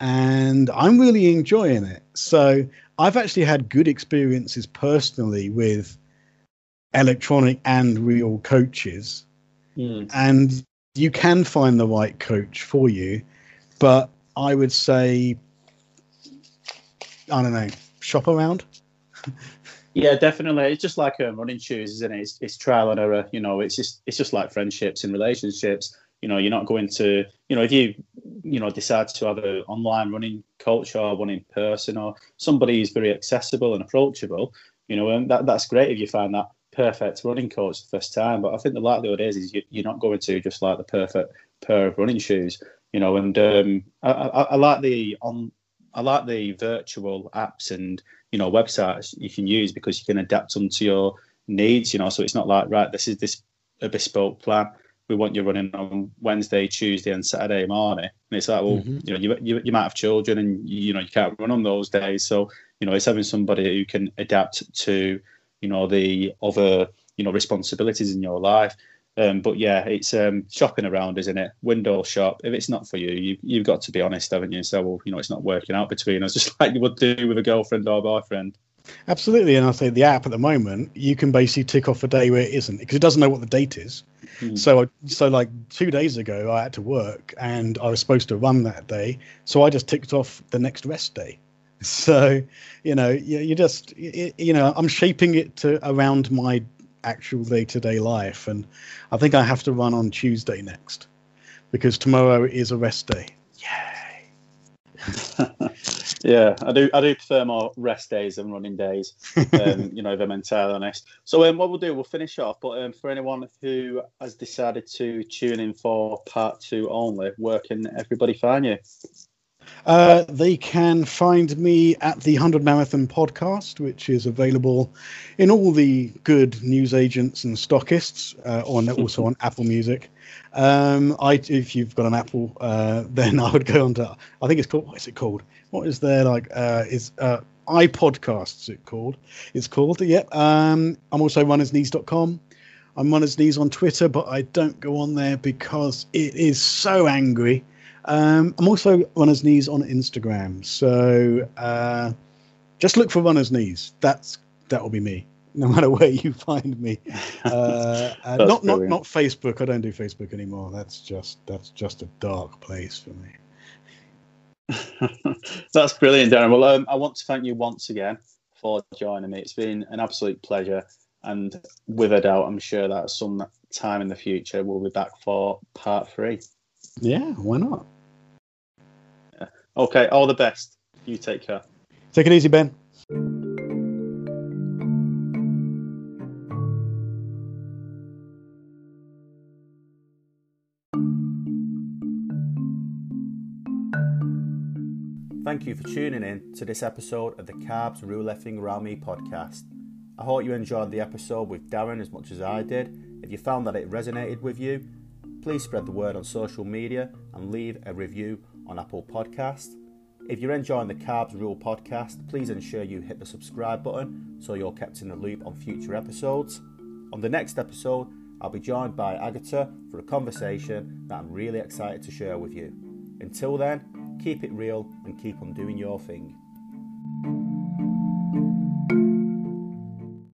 And I'm really enjoying it. So I've actually had good experiences personally with electronic and real coaches. Mm. And you can find the right coach for you. But I would say, I don't know, shop around. Yeah, definitely. It's just like running shoes, isn't it? It's trial and error. You know, it's just like friendships and relationships. You know, you're not going to, you know, if you decide to have an online running coach or one in person or somebody who's very accessible and approachable, you know, and that's great if you find that perfect running coach the first time. But I think the likelihood is you're not going to just like the perfect pair of running shoes, you know. And I like the virtual apps and, you know, websites you can use because you can adapt them to your needs, you know. So it's not like, right, this is a bespoke plan. We want you running on Wednesday, Tuesday and Saturday morning. And it's like, well, mm-hmm. you know, you might have children and, you know, you can't run on those days. So, you know, it's having somebody who can adapt to, you know, the other, you know, responsibilities in your life. But yeah, it's shopping around, isn't it? Window shop. If it's not for you, you've got to be honest, haven't you? So, well, you know, it's not working out between us, just like you would do with a girlfriend or boyfriend. Absolutely. And I say the app at the moment, you can basically tick off a day where it isn't, because it doesn't know what the date is. Mm. So like 2 days ago, I had to work and I was supposed to run that day. So I just ticked off the next rest day. So, you know, I'm shaping it to around my actual day-to-day life. And I think I have to run on Tuesday next because tomorrow is a rest day. Yay. Yeah, I do prefer more rest days than running days, you know, if I'm entirely honest. So what we'll do, we'll finish off. But for anyone who has decided to tune in for part two only, where can everybody find you? They can find me at the 100 Marathon podcast, which is available in all the good newsagents and stockists, also on Apple Music. If you've got an Apple, then I would go on to, I think it's called, what is it called? What is there like? iPodcasts, it called. It's called, yeah. I'm also runnersknees.com. I'm Runners Knees on Twitter, but I don't go on there because it is so angry. I'm also Runners Knees on Instagram, so just look for Runners Knees. That will be me, no matter where you find me. Not Facebook. I don't do Facebook anymore. That's just a dark place for me. That's brilliant, Darren. Well, I want to thank you once again for joining me. It's been an absolute pleasure, and with a doubt, I'm sure that some time in the future we'll be back for part three. Yeah, why not? Yeah. Okay, all the best. You take care. Take it easy, Ben. Thank you for tuning in to this episode of the Carbs Roulette-ing Round Me podcast. I hope you enjoyed the episode with Darren as much as I did. If you found that it resonated with you, please spread the word on social media and leave a review on Apple Podcasts. If you're enjoying the Carbs Rule podcast, please ensure you hit the subscribe button so you're kept in the loop on future episodes. On the next episode, I'll be joined by Agatha for a conversation that I'm really excited to share with you. Until then, keep it real and keep on doing your thing.